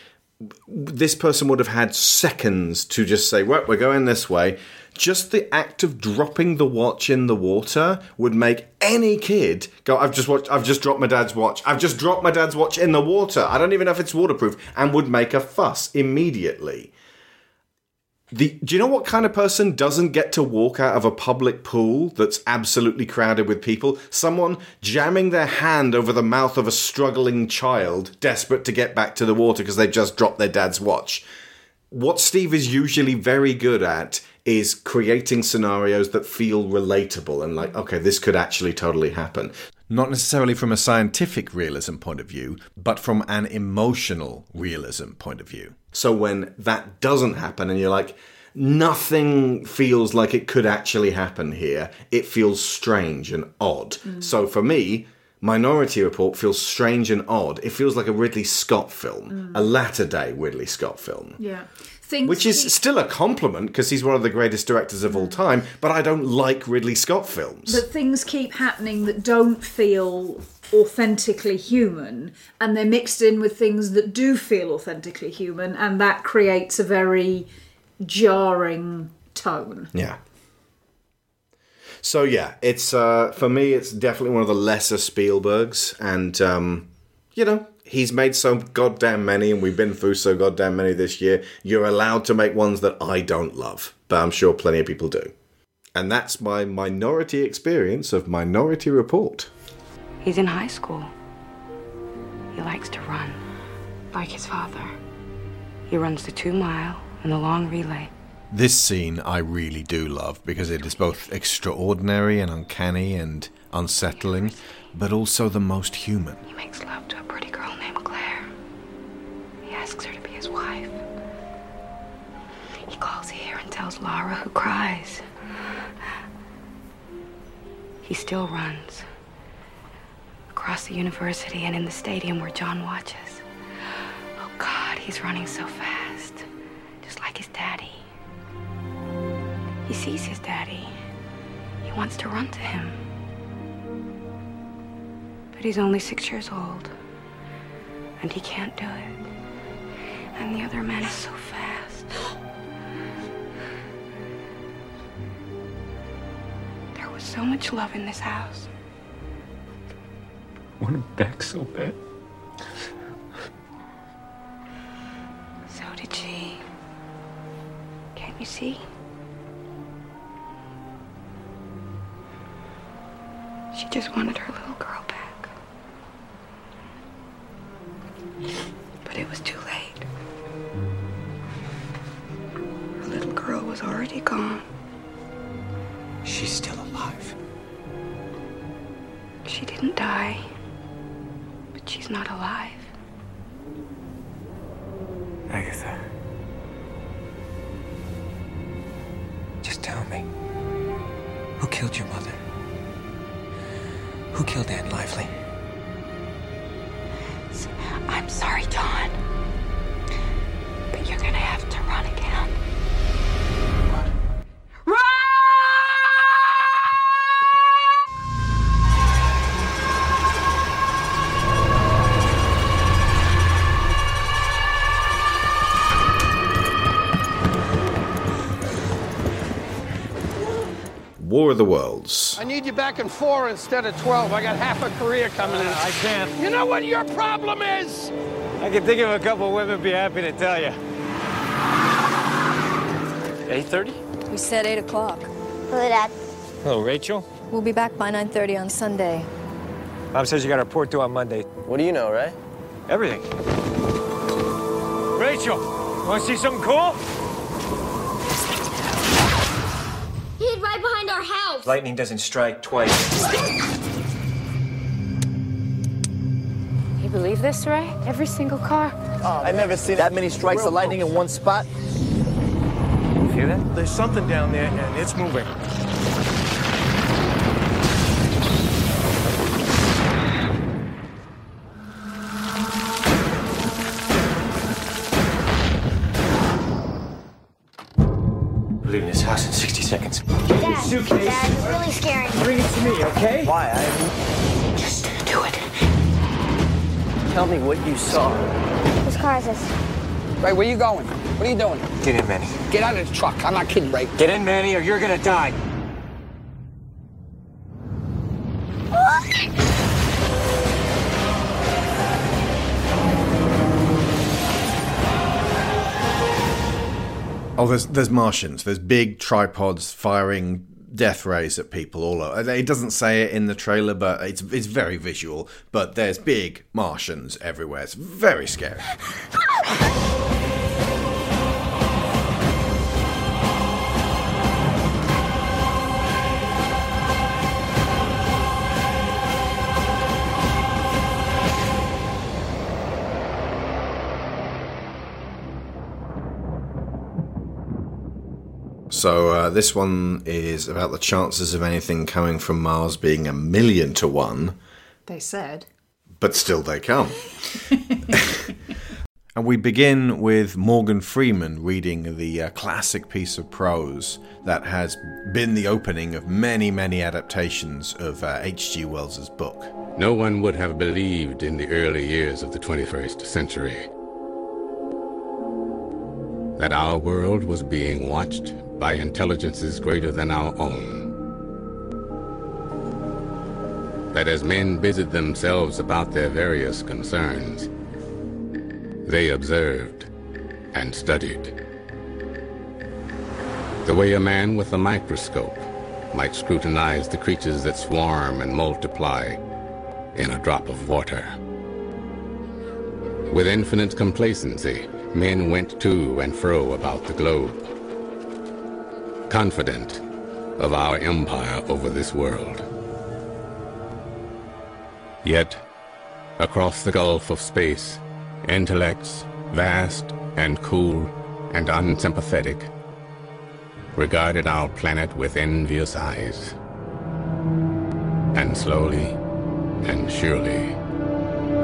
This person would have had seconds to just say, right, we're going this way. Just the act of dropping the watch in the water would make any kid go, I've just watched, I've just dropped my dad's watch. I've just dropped my dad's watch in the water. I don't even know if it's waterproof, and would make a fuss immediately. The, do you know what kind of person doesn't get to walk out of a public pool that's absolutely crowded with people? Someone jamming their hand over the mouth of a struggling child, desperate to get back to the water because they've just dropped their dad's watch. What Steve is usually very good at is creating scenarios that feel relatable and like, okay, this could actually totally happen. Not necessarily from a scientific realism point of view, but from an emotional realism point of view. So when that doesn't happen and you're like, nothing feels like it could actually happen here, it feels strange and odd. Mm. So for me, Minority Report feels strange and odd. It feels like a Ridley Scott film, mm. a latter-day Ridley Scott film. Yeah. Things Which is he... still a compliment, because he's one of the greatest directors of all time, but I don't like Ridley Scott films. But things keep happening that don't feel authentically human, and they're mixed in with things that do feel authentically human, and that creates a very jarring tone. Yeah. So yeah, it's uh, for me, it's definitely one of the lesser Spielbergs, and um, you know, he's made so goddamn many, and we've been through so goddamn many this year. You're allowed to make ones that I don't love, but I'm sure plenty of people do. And that's my minority experience of Minority Report. He's in high school. He likes to run, like his father. He runs the two mile and the long relay. This scene I really do love, because it is both extraordinary and uncanny and unsettling, but also the most human. He makes love to a pretty girl named Claire. He asks her to be his wife. He calls here and tells Lara, who cries. He still runs. Across the university and in the stadium where John watches. Oh God, he's running so fast. Just like his daddy. He sees his daddy. He wants to run to him. But he's only six years old, and he can't do it. And the other man is so fast. There was so much love in this house. I want him back so bad. So did she. Can't you see? She just wanted her little girl back. But it was too late. Her little girl was already gone. She's still alive. She didn't die, but she's not alive. Agatha. Just tell me, who killed your mother? Who killed Anne Lively? I'm sorry, John. But you're gonna have to run again. What? War of the Worlds. I need you back in four instead of twelve. I got half a career coming in. Uh, I can't. You know what your problem is? I can think of a couple women be happy to tell you. eight thirty? We said eight o'clock. Hello, Dad. Hello, Rachel. We'll be back by nine thirty on Sunday. Mom says you got a report due on Monday. What do you know, right? Everything. Rachel, want to see something cool? Right behind our house. Lightning doesn't strike twice. You believe this, Ray? Every single car. Oh, I've never seen that many strikes of lightning in one spot. You hear that? There's something down there, and it's moving. Seconds. Dad, suitcase. Dad, it's really scary. Bring it to me, okay? Why? I... Just do it. Tell me what you saw. Whose car is this? Ray, where you going? What are you doing? Get in, Manny. Get out of the truck. I'm not kidding, Ray. Get in, Manny, or you're gonna die. Oh, there's there's Martians. There's big tripods firing death rays at people all over. It doesn't say it in the trailer, but it's it's very visual. But there's big Martians everywhere. It's very scary. So uh, this one is about the chances of anything coming from Mars being a million to one They said. But still they come. And we begin with Morgan Freeman reading the uh, classic piece of prose that has been the opening of many, many adaptations of uh, H G. Wells' book. No one would have believed in the early years of the twenty-first century that our world was being watched by intelligences greater than our own. That as men busied themselves about their various concerns, they observed and studied. The way a man with a microscope might scrutinize the creatures that swarm and multiply in a drop of water. With infinite complacency, men went to and fro about the globe, confident of our empire over this world. Yet, across the gulf of space, intellects, vast and cool and unsympathetic, regarded our planet with envious eyes. And slowly and surely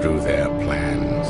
drew their plans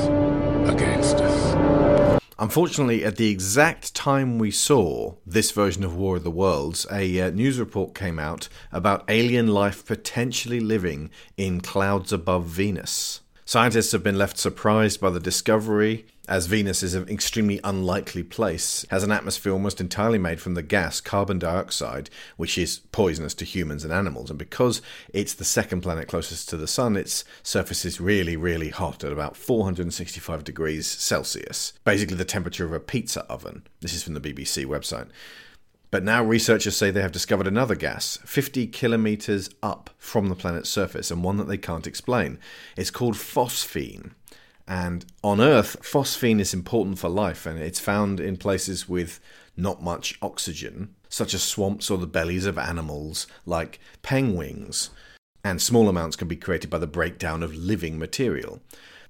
against us. Unfortunately, at the exact time we saw this version of War of the Worlds, a uh, news report came out about alien life potentially living in clouds above Venus. Scientists have been left surprised by the discovery, as Venus is an extremely unlikely place, has an atmosphere almost entirely made from the gas carbon dioxide, which is poisonous to humans and animals. And because it's the second planet closest to the sun, its surface is really, really hot at about four hundred sixty-five degrees Celsius, basically the temperature of a pizza oven. This is from the B B C website. But now researchers say they have discovered another gas, fifty kilometres up from the planet's surface, and one that they can't explain. It's called phosphine. And on Earth, phosphine is important for life, and it's found in places with not much oxygen, such as swamps or the bellies of animals like penguins. And small amounts can be created by the breakdown of living material.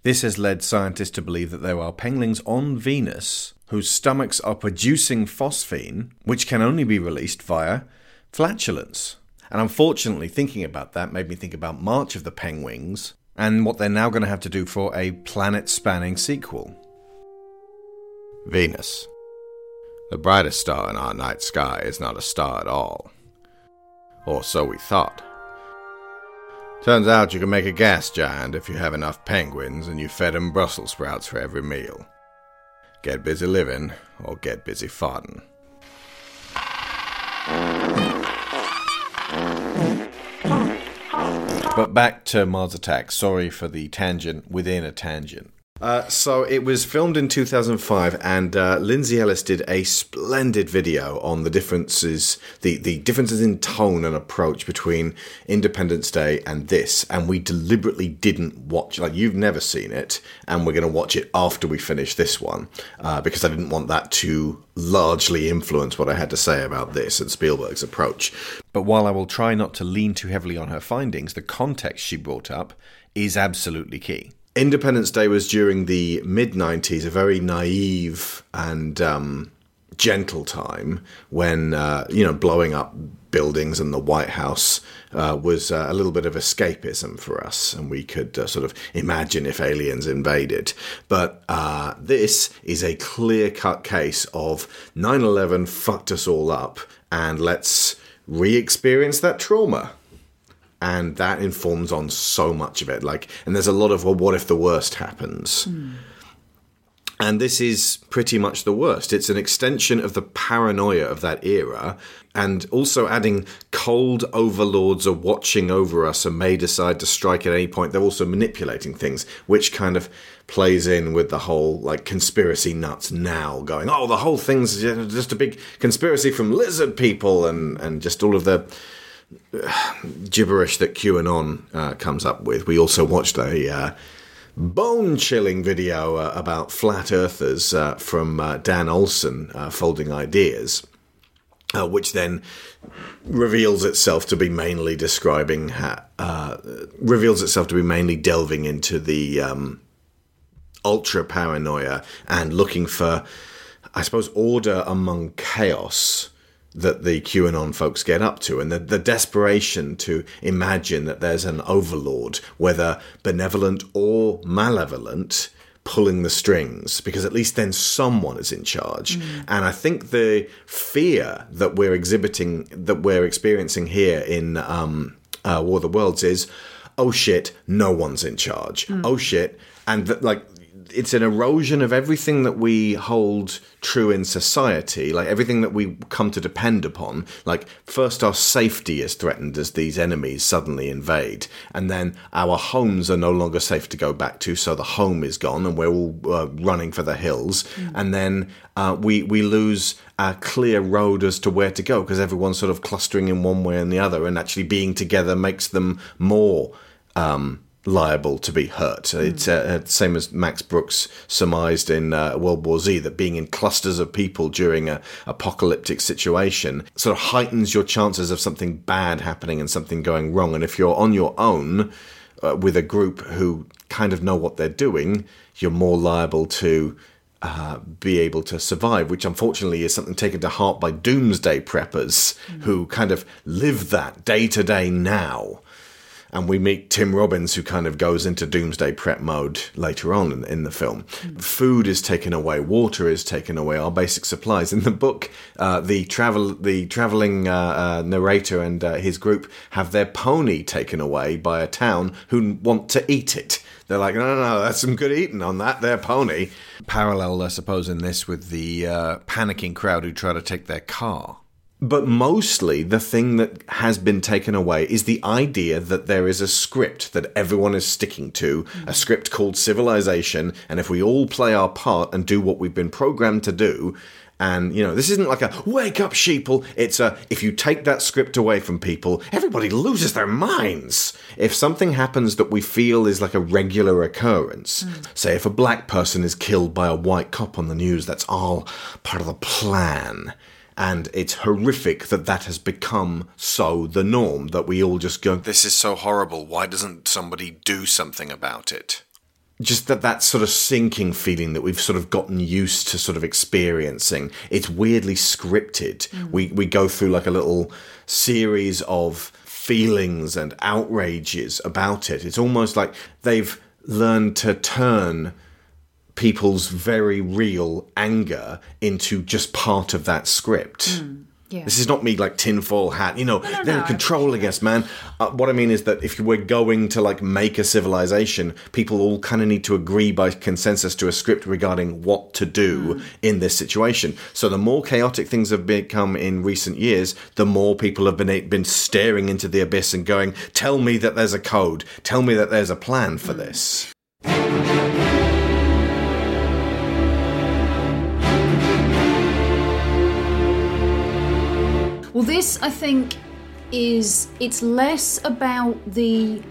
This has led scientists to believe that there are penguins on Venus whose stomachs are producing phosphine, which can only be released via flatulence. And unfortunately, thinking about that made me think about March of the Penguins and what they're now going to have to do for a planet-spanning sequel. Venus. The brightest star in our night sky is not a star at all. Or so we thought. Turns out you can make a gas giant if you have enough penguins and you fed them Brussels sprouts for every meal. Get busy living, or get busy farting. But back to Mars Attacks. Sorry for the tangent within a tangent. Uh, so it was filmed in two thousand five, and uh, Lindsay Ellis did a splendid video on the differences, the, the differences in tone and approach between Independence Day and this. And we deliberately didn't watch, like you've never seen it, and we're going to watch it after we finish this one, uh, because I didn't want that to largely influence what I had to say about this and Spielberg's approach. But while I will try not to lean too heavily on her findings, the context she brought up is absolutely key. Independence Day was during the mid nineties, a very naive and um, gentle time when, uh, you know, blowing up buildings and the White House uh, was uh, a little bit of escapism for us, and we could uh, sort of imagine if aliens invaded. But uh, this is a clear-cut case of nine eleven fucked us all up, and let's re-experience that trauma. And that informs on so much of it. Like, and there's a lot of, well, what if the worst happens? Mm. And this is pretty much the worst. It's an extension of the paranoia of that era, and also adding cold overlords are watching over us and may decide to strike at any point. They're also manipulating things, which kind of plays in with the whole, like, conspiracy nuts now going, oh, the whole thing's just a big conspiracy from lizard people and, and just all of the gibberish that QAnon uh, comes up with. We also watched a uh, bone-chilling video uh, about flat earthers uh, from uh, Dan Olson, uh, Folding Ideas, uh, which then reveals itself to be mainly describing, ha- uh, reveals itself to be mainly delving into the um, ultra paranoia and looking for, I suppose, order among chaos. that the QAnon folks get up to, and the, the desperation to imagine that there's an overlord, whether benevolent or malevolent, pulling the strings, because at least then someone is in charge. Mm. And I think the fear that we're exhibiting, that we're experiencing here in um, uh, War of the Worlds is, oh shit, no one's in charge. Mm. Oh shit. And th- like, it's an erosion of everything that we hold true in society, like everything that we come to depend upon. Like, first our safety is threatened as these enemies suddenly invade, and then our homes are no longer safe to go back to, so the home is gone and we're all uh, running for the hills. Mm. And then uh, we, we lose a clear road as to where to go, because everyone's sort of clustering in one way and the other, and actually being together makes them more... Um, liable to be hurt. Mm. It's uh, same as Max Brooks surmised in uh, World War Z, that being in clusters of people during a apocalyptic situation sort of heightens your chances of something bad happening and something going wrong. And if you're on your own uh, with a group who kind of know what they're doing, you're more liable to uh, be able to survive, which unfortunately is something taken to heart by doomsday preppers. Mm. Who kind of live that day to day now. And we meet Tim Robbins, who kind of goes into doomsday prep mode later on in, in the film. Mm. Food is taken away, water is taken away, our basic supplies. In the book, uh, the travel, the traveling uh, uh, narrator and uh, his group have their pony taken away by a town who want to eat it. They're like, no, no, no, that's some good eating on that, their pony. Parallel, I suppose, in this with the uh, panicking crowd who try to take their car. But mostly the thing that has been taken away is the idea that there is a script that everyone is sticking to, a script called civilization, and if we all play our part and do what we've been programmed to do, and, you know, this isn't like a wake up sheeple, it's a, if you take that script away from people, everybody loses their minds. If something happens that we feel is like a regular occurrence, mm. say if a black person is killed by a white cop on the news, that's all part of the plan. And it's horrific that that has become so the norm, that we all just go, this is so horrible, why doesn't somebody do something about it? Just that that sort of sinking feeling that we've sort of gotten used to sort of experiencing. It's weirdly scripted. Mm. We we go through like a little series of feelings and outrages about it. It's almost like they've learned to turn people's very real anger into just part of that script. Mm, yeah. This is not me like tinfoil hat, you know, no, no, they're no, controlling us, man. Uh, what I mean is that if we're going to like make a civilization, people all kind of need to agree by consensus to a script regarding what to do mm. in this situation. So the more chaotic things have become in recent years, the more people have been, been staring into the abyss and going, tell me that there's a code, tell me that there's a plan for mm. this. Well, this, I think, is, it's less about the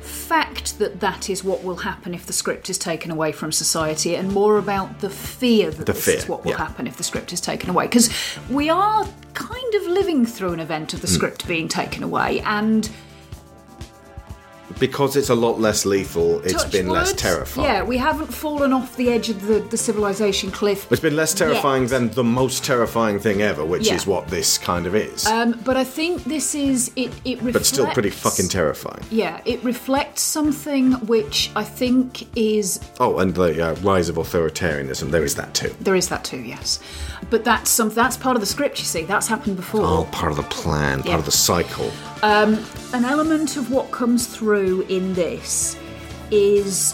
fact that that is what will happen if the script is taken away from society, and more about the fear that the this fear, is what will yeah. happen if the script is taken away. Because we are kind of living through an event of the mm. script being taken away, and... because it's a lot less lethal, it's Touch been wood. less terrifying. Yeah, we haven't fallen off the edge of the, the civilization cliff. It's been less terrifying yet. than the most terrifying thing ever, which yeah. is what this kind of is. Um, but I think this is... it. it reflects, but still pretty fucking terrifying. Yeah, it reflects something which I think is... Oh, and the uh, rise of authoritarianism, there is that too. There is that too, yes. But that's some, that's part of the script, you see. That's happened before. Oh, part of the plan, yeah. part of the cycle. Um, an element of what comes through in this is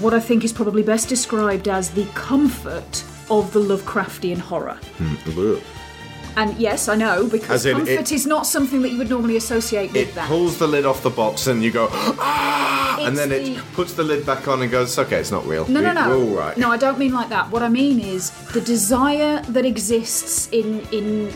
what I think is probably best described as the comfort of the Lovecraftian horror. Mm. And yes, I know, because in, comfort it, is not something that you would normally associate with it that. It pulls the lid off the box and you go, ah! It's and then the, it puts the lid back on and goes, okay, it's not real. No, we, no, no. We're all right. No, I don't mean like that. What I mean is the desire that exists in... in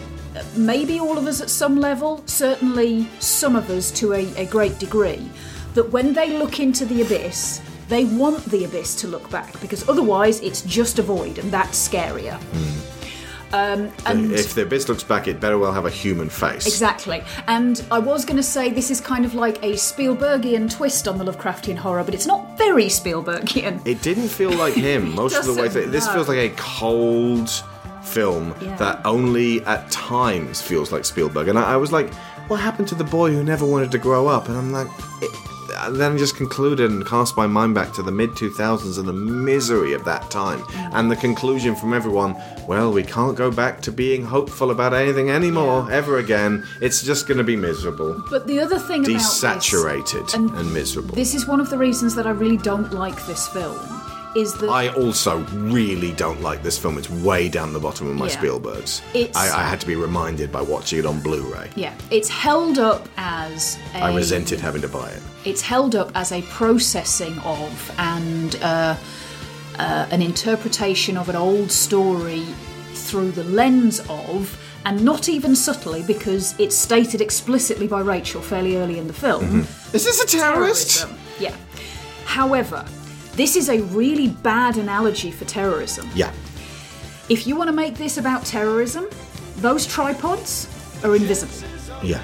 maybe all of us at some level, certainly some of us to a, a great degree, that when they look into the abyss, they want the abyss to look back, because otherwise it's just a void, and that's scarier. Mm. Um, and if the abyss looks back, it better well have a human face. Exactly. And I was going to say this is kind of like a Spielbergian twist on the Lovecraftian horror, but it's not very Spielbergian. It didn't feel like him most of the way through. This no. feels like a cold... film yeah. that only at times feels like Spielberg. And I, I was like, what happened to the boy who never wanted to grow up? And I'm like... It, and then I just concluded and cast my mind back to the mid two thousands and the misery of that time. And the conclusion from everyone, well, we can't go back to being hopeful about anything anymore, yeah. ever again. It's just going to be miserable. But the other thing Desaturated about this... Desaturated and miserable. This is one of the reasons that I really don't like this film. Is that I also really don't like this film. It's way down the bottom of my yeah. Spielbergs. It's, I, I had to be reminded by watching it on Blu-ray. Yeah. It's held up as a... I resented having to buy it. It's held up as a processing of and uh, uh, an interpretation of an old story through the lens of... And not even subtly, because it's stated explicitly by Rachel fairly early in the film. Mm-hmm. Is this a terrorist? Terrorism. Yeah. However... This is a really bad analogy for terrorism. Yeah. If you want to make this about terrorism, those tripods are invisible. Yeah.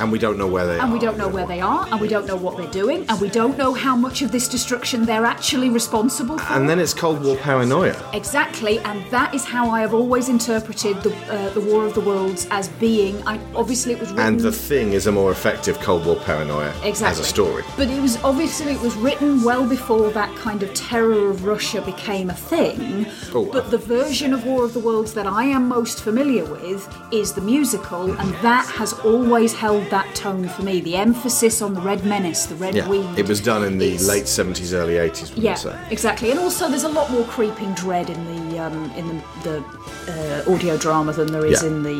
And we don't know where they and are. And we don't know where they are, and we don't know what they're doing, and we don't know how much of this destruction they're actually responsible for. And then it's Cold War paranoia. Exactly, and that is how I have always interpreted the uh, the War of the Worlds as being. I, obviously, it was written... And The Thing is a more effective Cold War paranoia exactly. as a story. But it was obviously it was written well before that kind of terror of Russia became a thing. Oh, but uh, the version of War of the Worlds that I am most familiar with is the musical, and that has always held that tone for me. The emphasis on the Red Menace, the Red yeah. Weed. It was done in the it's, late seventies, early eighties. Yeah, say. exactly. And also, there's a lot more creeping dread in the um, in the, the uh, audio drama than there is yeah. in the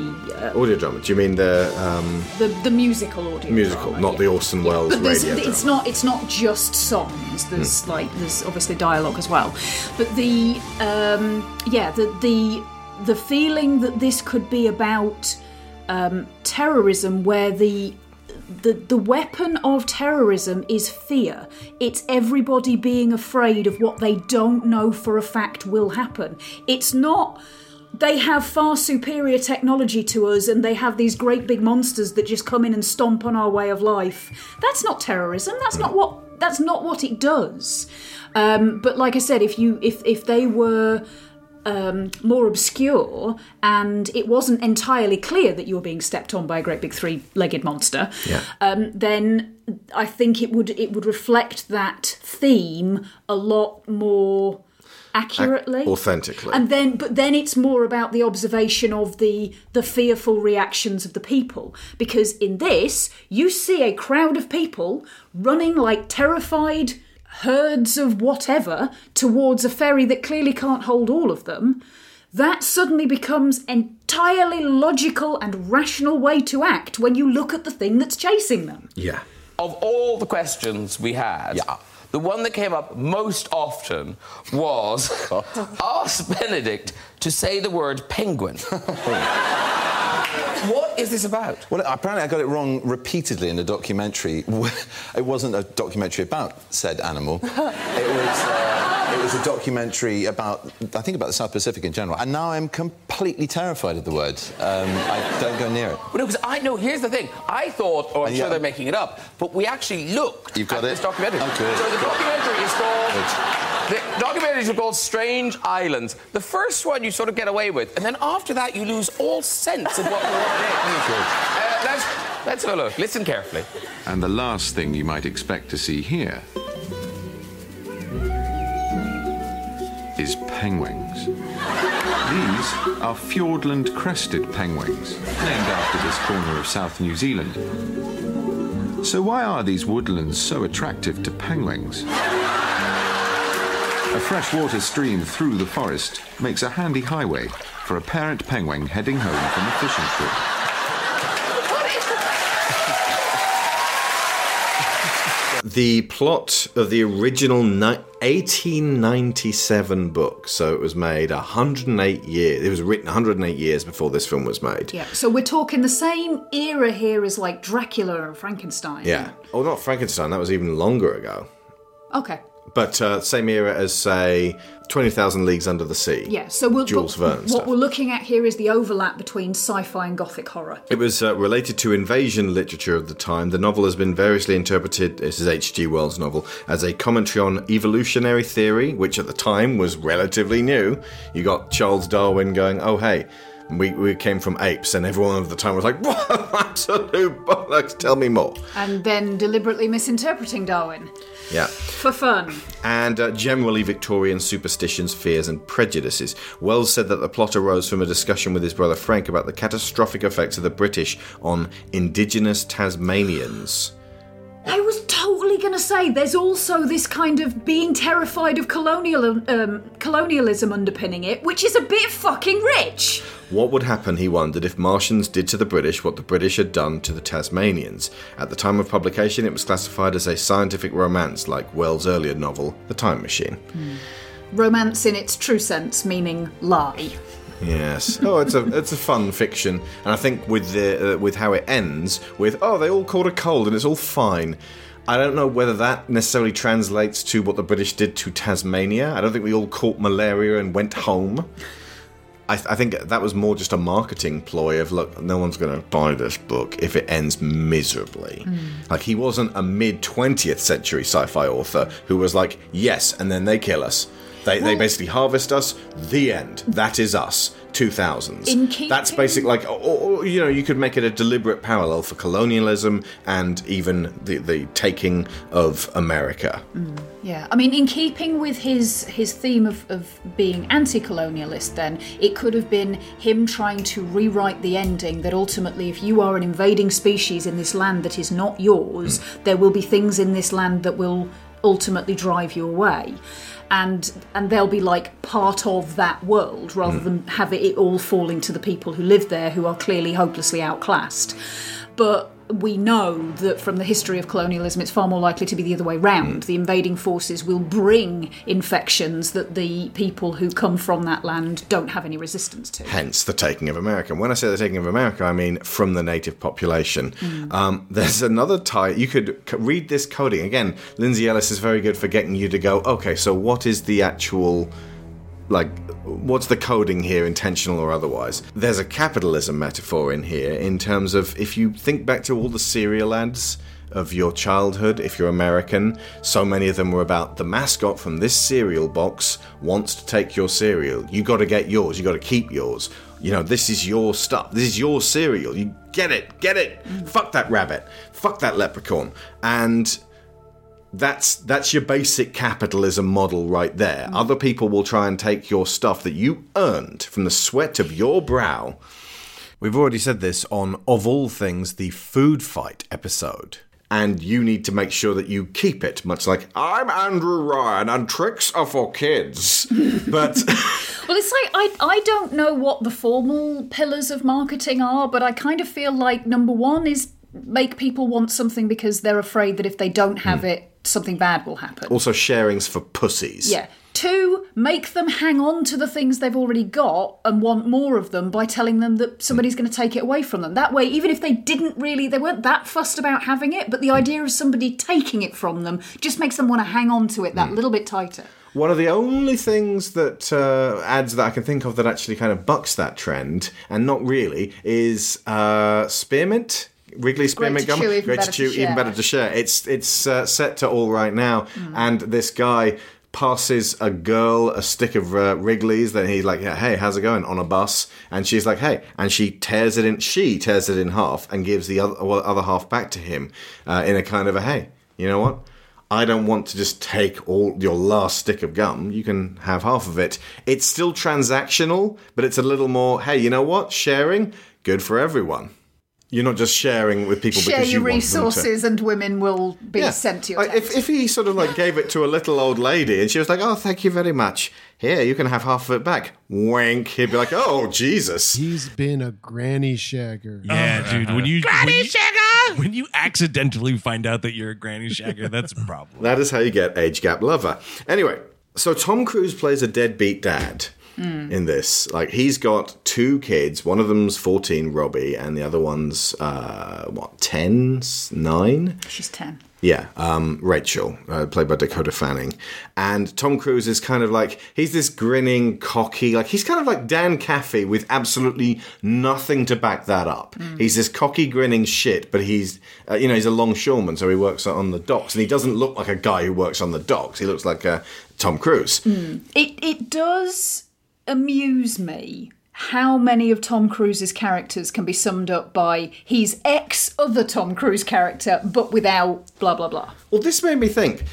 uh, audio drama. Do you mean the um, the, the musical audio? Musical, drama, not yeah. the Orson Welles yeah. but radio. Drama. It's not. It's not just songs. There's mm. like there's obviously dialogue as well. But the um, yeah the the the feeling that this could be about. Um, terrorism, where the, the the weapon of terrorism is fear. It's everybody being afraid of what they don't know for a fact will happen. It's not they have far superior technology to us and they have these great big monsters that just come in and stomp on our way of life. That's not terrorism. That's not what that's not what it does. Um, but like I said, if you if if they were Um, more obscure, and it wasn't entirely clear that you were being stepped on by a great big three-legged monster, yeah. um, then I think it would it would reflect that theme a lot more accurately, Ac- authentically. And then, but then it's more about the observation of the the fearful reactions of the people, because in this you see a crowd of people running like terrified herds of whatever towards a ferry that clearly can't hold all of them. That suddenly becomes entirely logical and rational way to act when you look at the thing that's chasing them. Yeah. Of all the questions we had, yeah. the one that came up most often was ask Benedict to say the word penguin. What is this about? Well, apparently I got it wrong repeatedly in a documentary. It wasn't a documentary about said animal. It was uh, it was a documentary about, I think, about the South Pacific in general. And now I'm completely terrified of the word. Um, I don't go near it. Well, no, because I know, here's the thing. I thought, oh, I'm yeah. sure they're making it up, but we actually looked You've got at it? this documentary. Oh, good. So the documentary is called... Good. The documentaries are called Strange Islands. The first one you sort of get away with, and then after that you lose all sense of what we're uh, let's, let's have a look. Listen carefully. And the last thing you might expect to see here is penguins. These are Fiordland crested penguins, named after this corner of South New Zealand. So why are these woodlands so attractive to penguins? A freshwater stream through the forest makes a handy highway for a parent penguin heading home from a fishing trip. What is the plot of the original ni- eighteen ninety-seven book, so it was made one hundred eight years. It was written one hundred eight years before this film was made. Yeah, so we're talking the same era here as like Dracula and Frankenstein. Yeah. Oh, not Frankenstein. That was even longer ago. Okay. But uh, same era as, say, twenty thousand Leagues Under the Sea. Yeah, so we'll, Jules Verne what stuff. We're looking at here is the overlap between sci-fi and gothic horror. It was uh, related to invasion literature of the time. The novel has been variously interpreted, this is H G. Wells' novel, as a commentary on evolutionary theory, which at the time was relatively new. You got Charles Darwin going, oh, hey, we we came from apes, and everyone at the time was like, what, absolute bollocks, tell me more. And then deliberately misinterpreting Darwin. Yeah. For fun. And uh, generally Victorian superstitions, fears and prejudices. Wells said that the plot arose from a discussion with his brother Frank about the catastrophic effects of the British on indigenous Tasmanians. I was totally going to say there's also this kind of being terrified of colonial, um, colonialism underpinning it, which is a bit fucking rich. What would happen, he wondered, if Martians did to the British what the British had done to the Tasmanians? At the time of publication, it was classified as a scientific romance, like Wells' earlier novel, The Time Machine. Mm. Romance in its true sense, meaning lie. Yes. Oh, it's a it's a fun fiction, and I think with the uh, with how it ends with oh they all caught a cold and it's all fine. I don't know whether that necessarily translates to what the British did to Tasmania. I don't think we all caught malaria and went home. I, th- I think that was more just a marketing ploy of look, no one's going to buy this book if it ends miserably. Mm. Like he wasn't a mid twentieth century sci-fi author who was like yes, and then they kill us. They, well, they basically harvest us, the end. That is us, two thousands. In keeping... That's basic, like, or, or, you know, you could make it a deliberate parallel for colonialism and even the, the taking of America. Mm, yeah, I mean, in keeping with his, his theme of, of being anti-colonialist then, it could have been him trying to rewrite the ending that ultimately if you are an invading species in this land that is not yours, mm. there will be things in this land that will ultimately drive you away. And and they'll be like part of that world rather mm. than have it all falling to the people who live there who are clearly hopelessly outclassed. But we know that from the history of colonialism, it's far more likely to be the other way round. Mm. The invading forces will bring infections that the people who come from that land don't have any resistance to. Hence the taking of America. And when I say the taking of America, I mean from the native population. Mm. Um, there's another tie. You could read this coding. Again, Lindsay Ellis is very good for getting you to go, okay, so what is the actual... like, what's the coding here, intentional or otherwise? There's a capitalism metaphor in here in terms of if you think back to all the cereal ads of your childhood, if you're American, so many of them were about the mascot from this cereal box wants to take your cereal. You got to get yours. You got to keep yours. You know, this is your stuff. This is your cereal. You get it. Get it. Mm. Fuck that rabbit. Fuck that leprechaun. And... That's that's your basic capitalism model right there. Mm. Other people will try and take your stuff that you earned from the sweat of your brow. We've already said this on, of all things, the food fight episode. And you need to make sure that you keep it, much like, I'm Andrew Ryan and tricks are for kids. But... Well, it's like, I I don't know what the formal pillars of marketing are, but I kind of feel like number one is make people want something because they're afraid that if they don't have mm. it, something bad will happen. Also, sharing's for pussies. Yeah. Two, make them hang on to the things they've already got and want more of them by telling them that somebody's mm. going to take it away from them. That way, even if they didn't really, they weren't that fussed about having it, but the idea of somebody taking it from them just makes them want to hang on to it that mm. little bit tighter. One of the only things that uh, ads that I can think of that actually kind of bucks that trend, and not really, is uh, spearmint. Wrigley Spearmint Gum, great to chew, even better to share. It's it's uh, set to all right now, mm. and this guy passes a girl a stick of uh, Wrigley's. Then he's like, "Hey, how's it going?" on a bus, and she's like, "Hey," and she tears it in. She tears it in half and gives the other well, other half back to him uh, in a kind of a, "Hey, you know what? I don't want to just take all your last stick of gum. You can have half of it." It's still transactional, but it's a little more. Hey, you know what? Sharing, good for everyone. You're not just sharing with people Share because you want them to. Share your resources and women will be yeah. sent to your like if, if he sort of like gave it to a little old lady and she was like, oh, thank you very much. Here, you can have half of it back. Wank. He'd be like, oh, Jesus. He's been a granny shagger. Yeah, oh, dude. When you, granny when you, shagger! When you accidentally find out that you're a granny shagger, that's a problem. That is how you get age gap lover. Anyway, so Tom Cruise plays a deadbeat dad. Mm. In this, like, he's got two kids. One of them's fourteen, Robbie, and the other one's uh, what, ten, nine? She's ten. Yeah, um, Rachel, uh, played by Dakota Fanning. And Tom Cruise is kind of like, he's this grinning, cocky, like he's kind of like Dan Caffey with absolutely nothing to back that up. Mm. He's this cocky, grinning shit, but he's, uh, you know, he's a longshoreman, so he works on the docks. And he doesn't look like a guy who works on the docks. He looks like uh, Tom Cruise. Mm. It it does amuse me how many of Tom Cruise's characters can be summed up by he's ex other Tom Cruise character, but without blah, blah, blah. Well, this made me think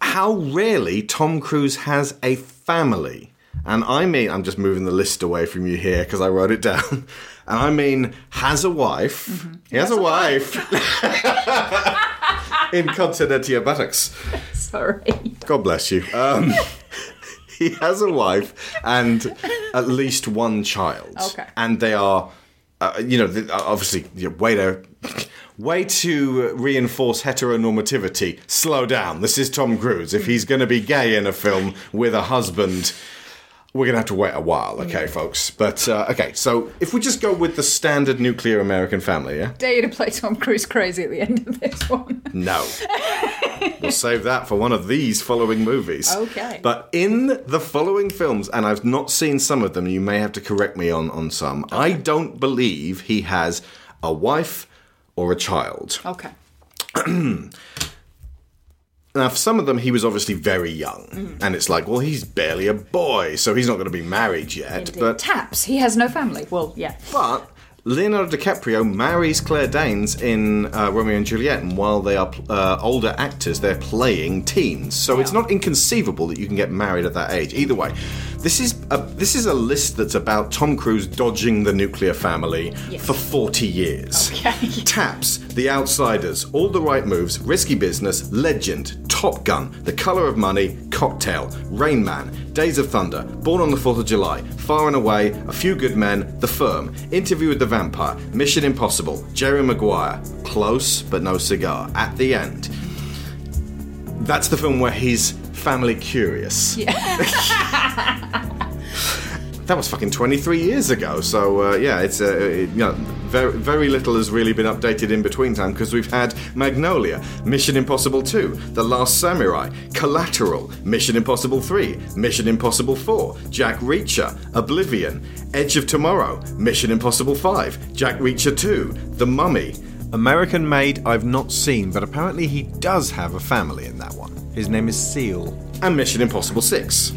how rarely Tom Cruise has a family. And I mean, I'm just moving the list away from you here because I wrote it down. And I mean, has a wife. Mm-hmm. He has, has a, a wife. wife. Incontinentia buttocks. Sorry. God bless you. Um... He has a wife and at least one child. Okay. And they are, uh, you know, obviously, you know, way to, way to reinforce heteronormativity. Slow down. This is Tom Cruise. If he's going to be gay in a film with a husband, we're going to have to wait a while, okay, yeah. folks? But, uh, okay, so if we just go with the standard nuclear American family, yeah? Dare you to play Tom Cruise crazy at the end of this one. No. We'll save that for one of these following movies. Okay. But in the following films, and I've not seen some of them, you may have to correct me on, on some, okay. I don't believe he has a wife or a child. Okay. Now, for some of them, he was obviously very young. Mm. And it's like, well, he's barely a boy, so he's not going to be married yet. Indeed. But Taps, he has no family. Well, yeah. But Leonardo DiCaprio marries Claire Danes in uh, Romeo and Juliet, and while they are uh, older actors, they're playing teens. So wow. It's not inconceivable that you can get married at that age. Either way, this is a, this is a list that's about Tom Cruise dodging the nuclear family yes. for forty years. Okay. Taps, The Outsiders, All the Right Moves, Risky Business, Legend, Top Gun, The Colour of Money, Cocktail, Rain Man, Days of Thunder, Born on the fourth of July, Far and Away, A Few Good Men, The Firm, Interview with the Vampire, Mission Impossible, Jerry Maguire, Close but No Cigar. At the end, that's the film where he's family curious. Yeah. That was fucking twenty-three years ago. So uh, yeah, it's uh, it, you know, very, very little has really been updated in between time because we've had Magnolia, Mission Impossible two, The Last Samurai, Collateral, Mission Impossible three, Mission Impossible four, Jack Reacher, Oblivion, Edge of Tomorrow, Mission Impossible five, Jack Reacher two, The Mummy. American Made I've not seen, but apparently he does have a family in that one. His name is Seal. And Mission Impossible six.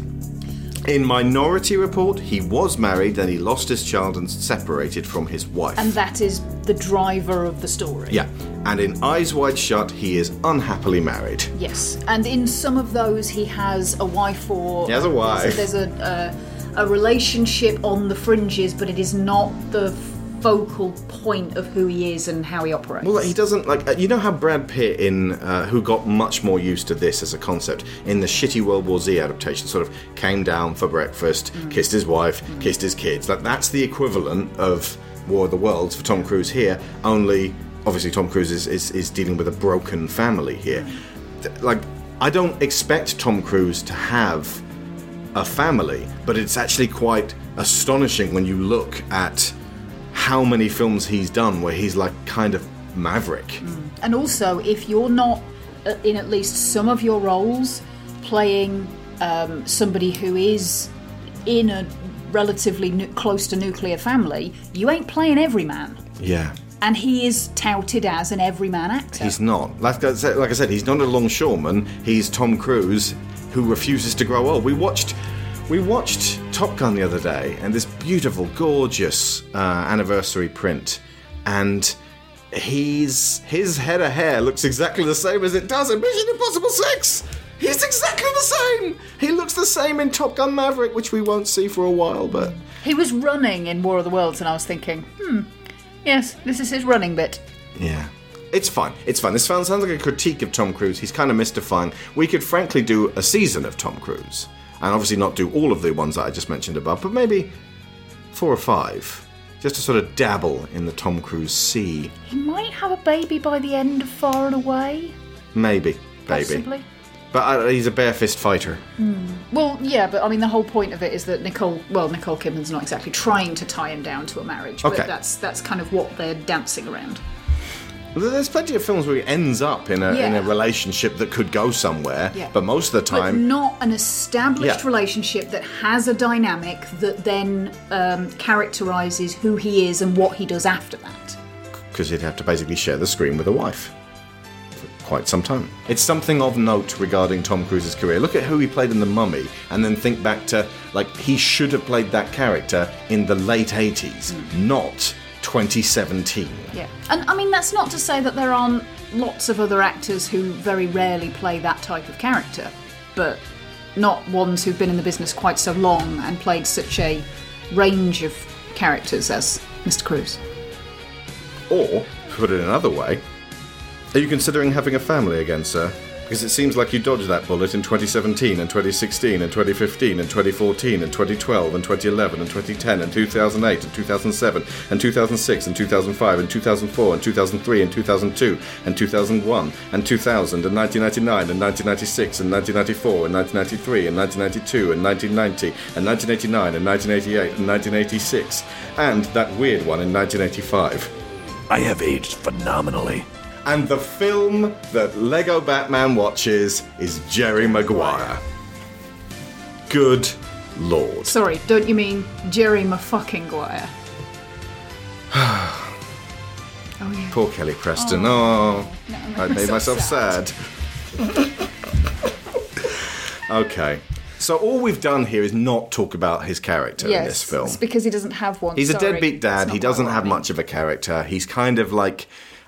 In Minority Report, he was married, then he lost his child and separated from his wife. And that is the driver of the story. Yeah. And in Eyes Wide Shut, he is unhappily married. Yes. And in some of those, he has a wife or... He has a wife. There's a, there's a, a, a relationship on the fringes, but it is not the focal point of who he is and how he operates. Well, he doesn't, like, you know how Brad Pitt in uh, who got much more used to this as a concept in the shitty World War Z adaptation sort of came down for breakfast, mm. kissed his wife, mm. kissed his kids. Like, that's the equivalent of War of the Worlds for Tom Cruise here, only obviously Tom Cruise is, is, is dealing with a broken family here. Mm. Like, I don't expect Tom Cruise to have a family, but it's actually quite astonishing when you look at how many films he's done where he's like kind of maverick. Mm. And also, if you're not in at least some of your roles playing um, somebody who is in a relatively nu- close to nuclear family, you ain't playing everyman. Yeah. And he is touted as an everyman actor. He's not. Like I said, like I said he's not a longshoreman. He's Tom Cruise who refuses to grow old. We watched... We watched Top Gun the other day, and this beautiful, gorgeous uh, anniversary print, and he's his head of hair looks exactly the same as it does in Mission Impossible six! He's exactly the same! He looks the same in Top Gun Maverick, which we won't see for a while, but... He was running in War of the Worlds, and I was thinking, hmm, yes, this is his running bit. Yeah. It's fine. It's fine. This sounds like a critique of Tom Cruise. He's kind of mystifying. We could frankly do a season of Tom Cruise. And obviously not do all of the ones that I just mentioned above, but maybe four or five, just to sort of dabble in the Tom Cruise sea. He might have a baby by the end of Far and Away. Maybe, baby. Possibly. But uh, he's a bare-fist fighter. Mm. Well, yeah, but I mean, the whole point of it is that Nicole, well, Nicole Kidman's not exactly trying to tie him down to a marriage, okay. But that's that's kind of what they're dancing around. There's plenty of films where he ends up in a yeah. in a relationship that could go somewhere, yeah. but most of the time... But not an established yeah. relationship that has a dynamic that then um, characterises who he is and what he does after that. Because he'd have to basically share the screen with a wife for quite some time. It's something of note regarding Tom Cruise's career. Look at who he played in The Mummy, and then think back to, like, he should have played that character in the late eighties, mm. not... twenty seventeen. Yeah. And I mean, that's not to say that there aren't lots of other actors who very rarely play that type of character, but not ones who've been in the business quite so long and played such a range of characters as Mister Cruise. Or, put it another way, are you considering having a family again, sir? Because it seems like you dodged that bullet in twenty seventeen and twenty sixteen and twenty fifteen and twenty fourteen and twenty twelve and twenty eleven and twenty ten and two thousand eight and two thousand seven and two thousand six and two thousand five and two thousand four and two thousand three and two thousand two and two thousand one and two thousand and nineteen ninety-nine and nineteen ninety-six and nineteen ninety-four and nineteen ninety-three and nineteen ninety-two and nineteen ninety and nineteen eighty-nine and nineteen eighty-eight and nineteen eighty-six and that weird one in nineteen eighty-five. I have aged phenomenally. And the film that Lego Batman watches is Jerry Maguire. Good lord. Sorry, don't you mean Jerry Ma-fucking-guire? Oh, yeah. Poor Kelly Preston. Oh, oh no, I made myself, myself sad. sad. Okay. So all we've done here is not talk about his character yes, in this film. Yes, it's because he doesn't have one. He's Sorry. a deadbeat dad. He doesn't have I mean. much of a character. He's kind of like...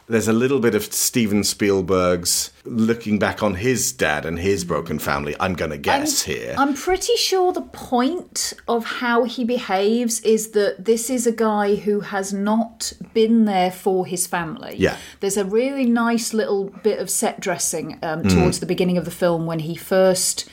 There's a little bit of Steven Spielberg's looking back on his dad and his broken family, I'm going to guess, I'm, here. I'm pretty sure the point of how he behaves is that this is a guy who has not been there for his family. Yeah. There's a really nice little bit of set dressing um, towards mm. the beginning of the film when he first...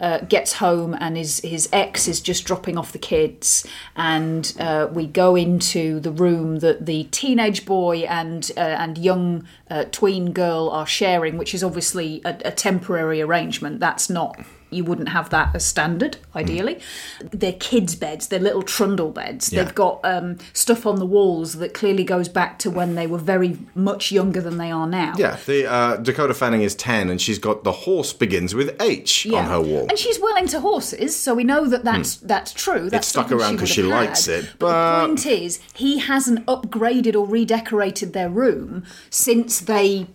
Uh, gets home and his, his ex is just dropping off the kids, and uh, we go into the room that the teenage boy and uh, and young uh, tween girl are sharing, which is obviously a, a temporary arrangement. That's not... You wouldn't have that as standard, ideally. Mm. They're kids' beds, they're little trundle beds. Yeah. They've got um, stuff on the walls that clearly goes back to when they were very much younger than they are now. Yeah, the, uh, Dakota Fanning is ten and she's got The Horse Begins with H yeah. on her wall. And she's well into horses, so we know that that's, mm. that's true. That's it's stuck around because she, she likes it. But... but the point is, he hasn't upgraded or redecorated their room since they...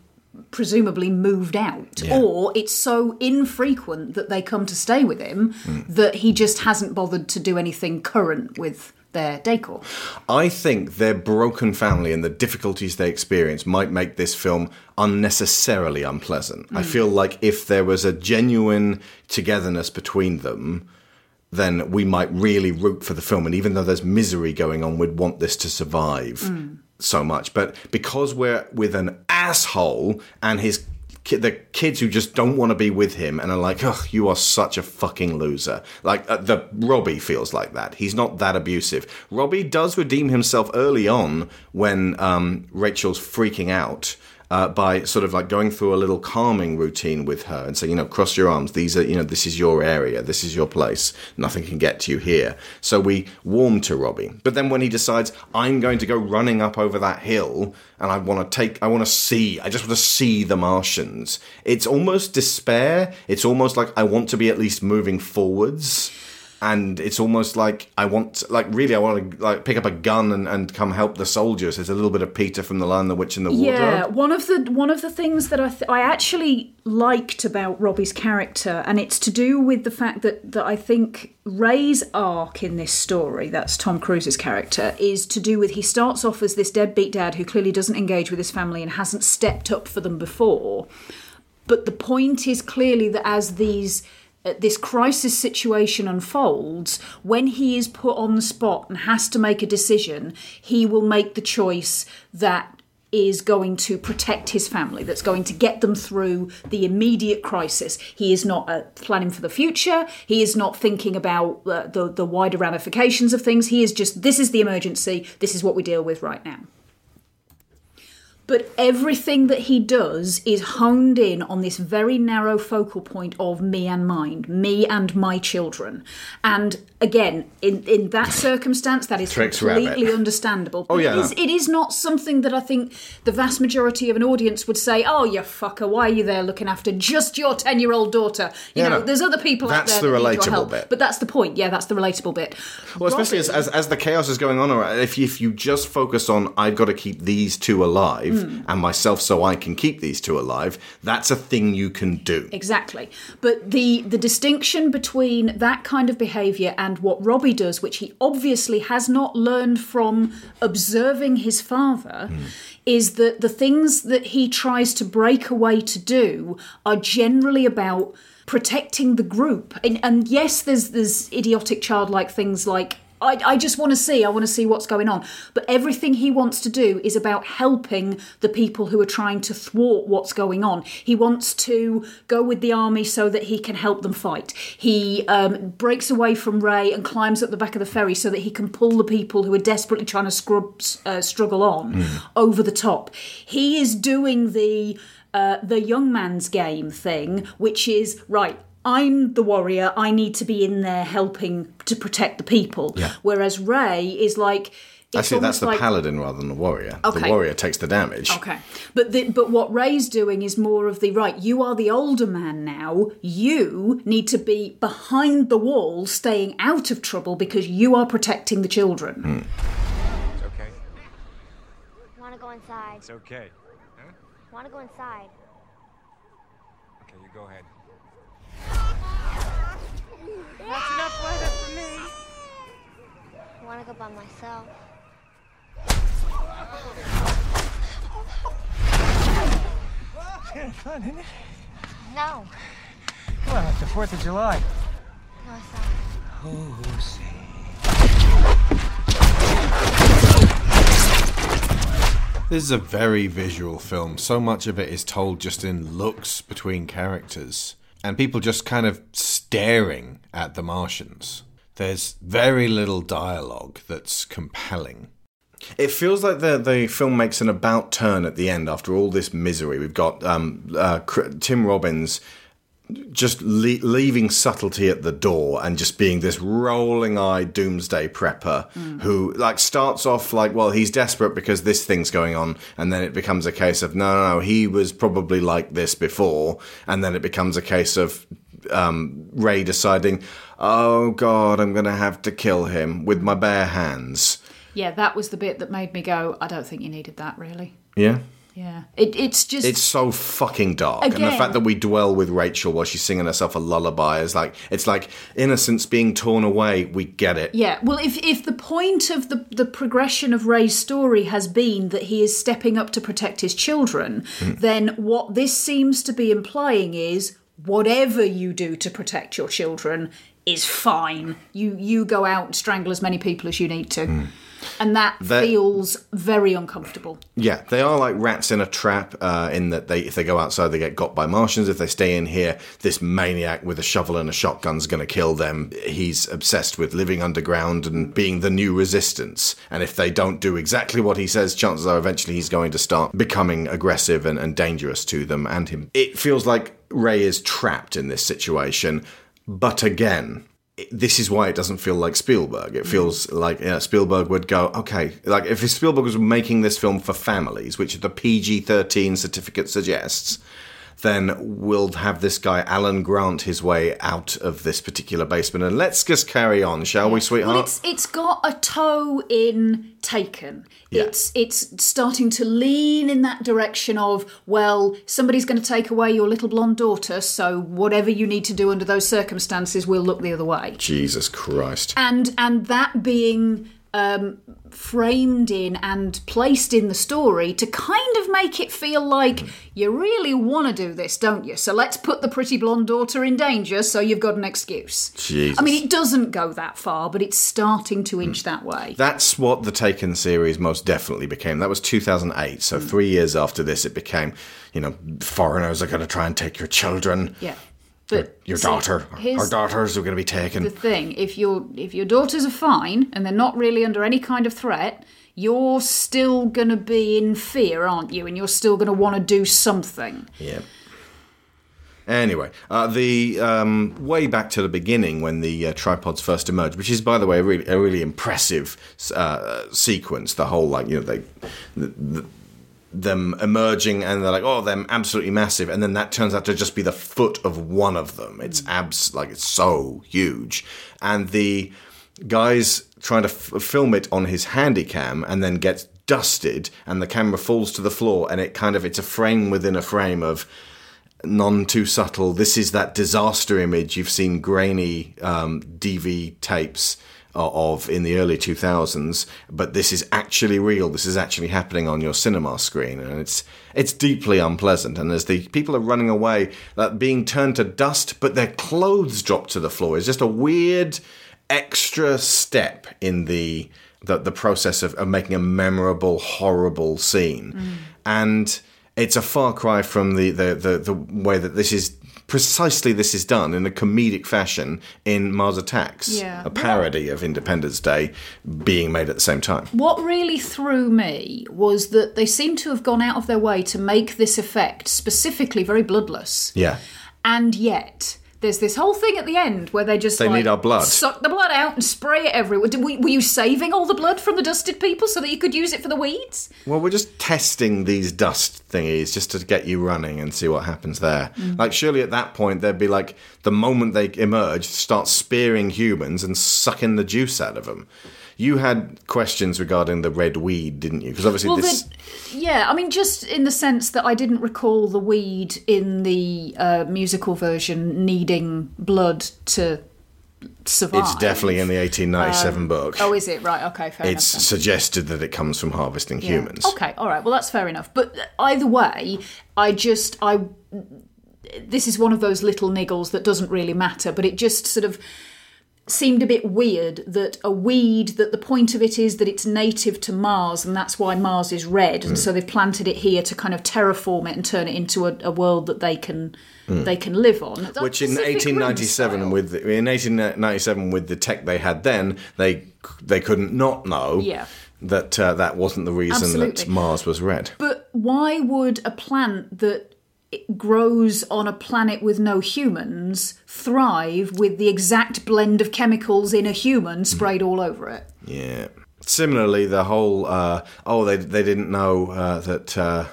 presumably moved out, yeah. or it's so infrequent that they come to stay with him mm. that he just hasn't bothered to do anything current with their decor. I think their broken family and the difficulties they experience might make this film unnecessarily unpleasant. Mm. I feel like if there was a genuine togetherness between them, then we might really root for the film. And even though there's misery going on, we'd want this to survive. Mm. So much, but because we're with an asshole and his ki- the kids who just don't want to be with him and are like, "Ugh, you are such a fucking loser." Like uh, the Robbie feels like that. He's not that abusive. Robbie does redeem himself early on when um, Rachel's freaking out. Uh, by sort of like going through a little calming routine with her and saying, you know, cross your arms. These are, you know, this is your area. This is your place. Nothing can get to you here. So we warm to Robbie. But then when he decides, I'm going to go running up over that hill and I want to take, I want to see, I just want to see the Martians. It's almost despair. It's almost like I want to be at least moving forwards. And it's almost like I want, like really, I want to like pick up a gun and, and come help the soldiers. There's a little bit of Peter from The Lion, the Witch, and the Wardrobe. Yeah, one of the one of the things that I th- I actually liked about Robbie's character, and it's to do with the fact that that I think Ray's arc in this story, that's Tom Cruise's character, is to do with he starts off as this deadbeat dad who clearly doesn't engage with his family and hasn't stepped up for them before. But the point is clearly that as these. This crisis situation unfolds, when he is put on the spot and has to make a decision, he will make the choice that is going to protect his family, that's going to get them through the immediate crisis. He is not uh, planning for the future. He is not thinking about uh, the, the wider ramifications of things. He is just, this is the emergency. This is what we deal with right now. But everything that he does is honed in on this very narrow focal point of me and mine, me and my children. And again, in, in that circumstance, that is Tricks completely rabbit. Understandable. Oh, yeah. It is, it is not something that I think the vast majority of an audience would say, oh, you fucker, why are you there looking after just your ten-year-old daughter? You yeah, know, no. There's other people out there the that need your help. That's the relatable bit. But that's the point. Yeah, that's the relatable bit. Well, Robert, especially as, as, as the chaos is going on, if you, if you just focus on, I've got to keep these two alive, Mm. and myself so I can keep these two alive, that's a thing you can do. Exactly. But the, the distinction between that kind of behaviour and what Robbie does, which he obviously has not learned from observing his father, mm. is that the things that he tries to break away to do are generally about protecting the group. And, and yes, there's, there's idiotic childlike things like, I, I just want to see, I want to see what's going on. But everything he wants to do is about helping the people who are trying to thwart what's going on. He wants to go with the army so that he can help them fight. He um, breaks away from Ray and climbs up the back of the ferry so that he can pull the people who are desperately trying to scrub, uh, struggle on mm. over the top. He is doing the uh, the young man's game thing, which is, right, I'm the warrior, I need to be in there helping to protect the people. Yeah. Whereas Ray is like... Actually, that's the like, paladin rather than the warrior. Okay. The warrior takes the damage. Okay. But the, but what Ray's doing is more of the, right, you are the older man now. You need to be behind the wall, staying out of trouble because you are protecting the children. Hmm. It's okay. Want to go inside. It's okay. Huh? Want to go inside. Okay, you go ahead. That's enough weather for me. I want to go by myself. It's kind of fun, isn't it? No. Come on, it's the fourth of July. No, it's not. Oh, see. This is a very visual film. So much of it is told just in looks between characters. And people just kind of staring at the Martians. There's very little dialogue that's compelling. It feels like the the film makes an about turn at the end after all this misery. We've got um, uh, Tim Robbins just le- leaving subtlety at the door and just being this rolling-eyed doomsday prepper mm. who like starts off like, well, he's desperate because this thing's going on, and then it becomes a case of, no, no, no, he was probably like this before, and then it becomes a case of um, Ray deciding, oh, God, I'm going to have to kill him with my bare hands. Yeah, that was the bit that made me go, I don't think you needed that, really. Yeah? Yeah, it, it's just... It's so fucking dark. Again. And the fact that we dwell with Rachel while she's singing herself a lullaby is like... It's like innocence being torn away. We get it. Yeah, well, if if the point of the, the progression of Ray's story has been that he is stepping up to protect his children, mm. then what this seems to be implying is whatever you do to protect your children is fine. You, you go out and strangle as many people as you need to. Mm. And that They're, feels very uncomfortable. Yeah, they are like rats in a trap uh, in that they if they go outside, they get got by Martians. If they stay in here, this maniac with a shovel and a shotgun's going to kill them. He's obsessed with living underground and being the new resistance. And if they don't do exactly what he says, chances are eventually he's going to start becoming aggressive and, and dangerous to them and him. It feels like Ray is trapped in this situation. But again... This is why it doesn't feel like Spielberg. It feels like you know, Spielberg would go, okay, like if Spielberg was making this film for families, which the P G thirteen certificate suggests, then we'll have this guy Alan Grant his way out of this particular basement. And let's just carry on, shall we, sweetheart? Well, it's, it's got a toe in Taken. Yeah. It's it's starting to lean in that direction of, well, somebody's going to take away your little blonde daughter, so whatever you need to do under those circumstances, we'll look the other way. Jesus Christ. And and that being... Um, framed in and placed in the story to kind of make it feel like mm. you really want to do this, don't you? So let's put the pretty blonde daughter in danger so you've got an excuse. Jesus. I mean, it doesn't go that far, but it's starting to inch mm. that way. That's what the Taken series most definitely became. That was two thousand eight, so mm. three years after this it became, you know, foreigners are going to try and take your children. Yeah. But your, your so daughter, our daughters are going to be taken. The thing, if your if your daughters are fine and they're not really under any kind of threat, you're still going to be in fear, aren't you? And you're still going to want to do something. Yeah. Anyway, uh, the um, way back to the beginning when the uh, tripods first emerged, which is, by the way, a really, a really impressive uh, sequence. The whole, like, you know, they, the, the, them emerging and they're like, oh, they're absolutely massive, and then that turns out to just be the foot of one of them. It's abs like it's so huge, and the guy's trying to f- film it on his handycam, and then gets dusted, and the camera falls to the floor, and it kind of it's a frame within a frame of. None too subtle. This is that disaster image you've seen grainy um, D V tapes of in the early two thousands, but this is actually real. This is actually happening on your cinema screen, and it's it's deeply unpleasant. And as the people are running away, that being turned to dust, but their clothes drop to the floor is just a weird extra step in the the, the process of, of making a memorable, horrible scene, mm. and. It's a far cry from the, the, the, the way that this is precisely this is done in a comedic fashion in Mars Attacks, yeah. a parody of Independence Day being made at the same time. What really threw me was that they seem to have gone out of their way to make this effect specifically very bloodless. Yeah. And yet... There's this whole thing at the end where they just they like, need our blood. Suck the blood out and spray it everywhere. Did we, were you saving all the blood from the dusted people so that you could use it for the weeds? Well, we're just testing these dust thingies just to get you running and see what happens there. Mm-hmm. Like, surely at that point, they'd be like, the moment they emerge, start spearing humans and sucking the juice out of them. You had questions regarding the red weed, didn't you? Because obviously well, this... The, yeah, I mean, just in the sense that I didn't recall the weed in the uh, musical version needing blood to survive. It's definitely in the eighteen ninety-seven um, book. Oh, is it? Right, okay, fair enough. It's suggested that it comes from harvesting yeah. humans. Okay, all right, well, that's fair enough. But either way, I just... I This is one of those little niggles that doesn't really matter, but it just sort of... seemed a bit weird that a weed, that the point of it is that it's native to Mars and that's why Mars is red, and mm. so they've planted it here to kind of terraform it and turn it into a, a world that they can mm. they can live on. That's Which in eighteen ninety-seven with the, in eighteen ninety-seven with the tech they had then, they they couldn't not know. Yeah. that uh, that wasn't the reason Absolutely. That Mars was red. But why would a plant that it grows on a planet with no humans, thrive with the exact blend of chemicals in a human sprayed all over it? Yeah. Similarly, the whole, uh, oh, they they didn't know uh, that uh,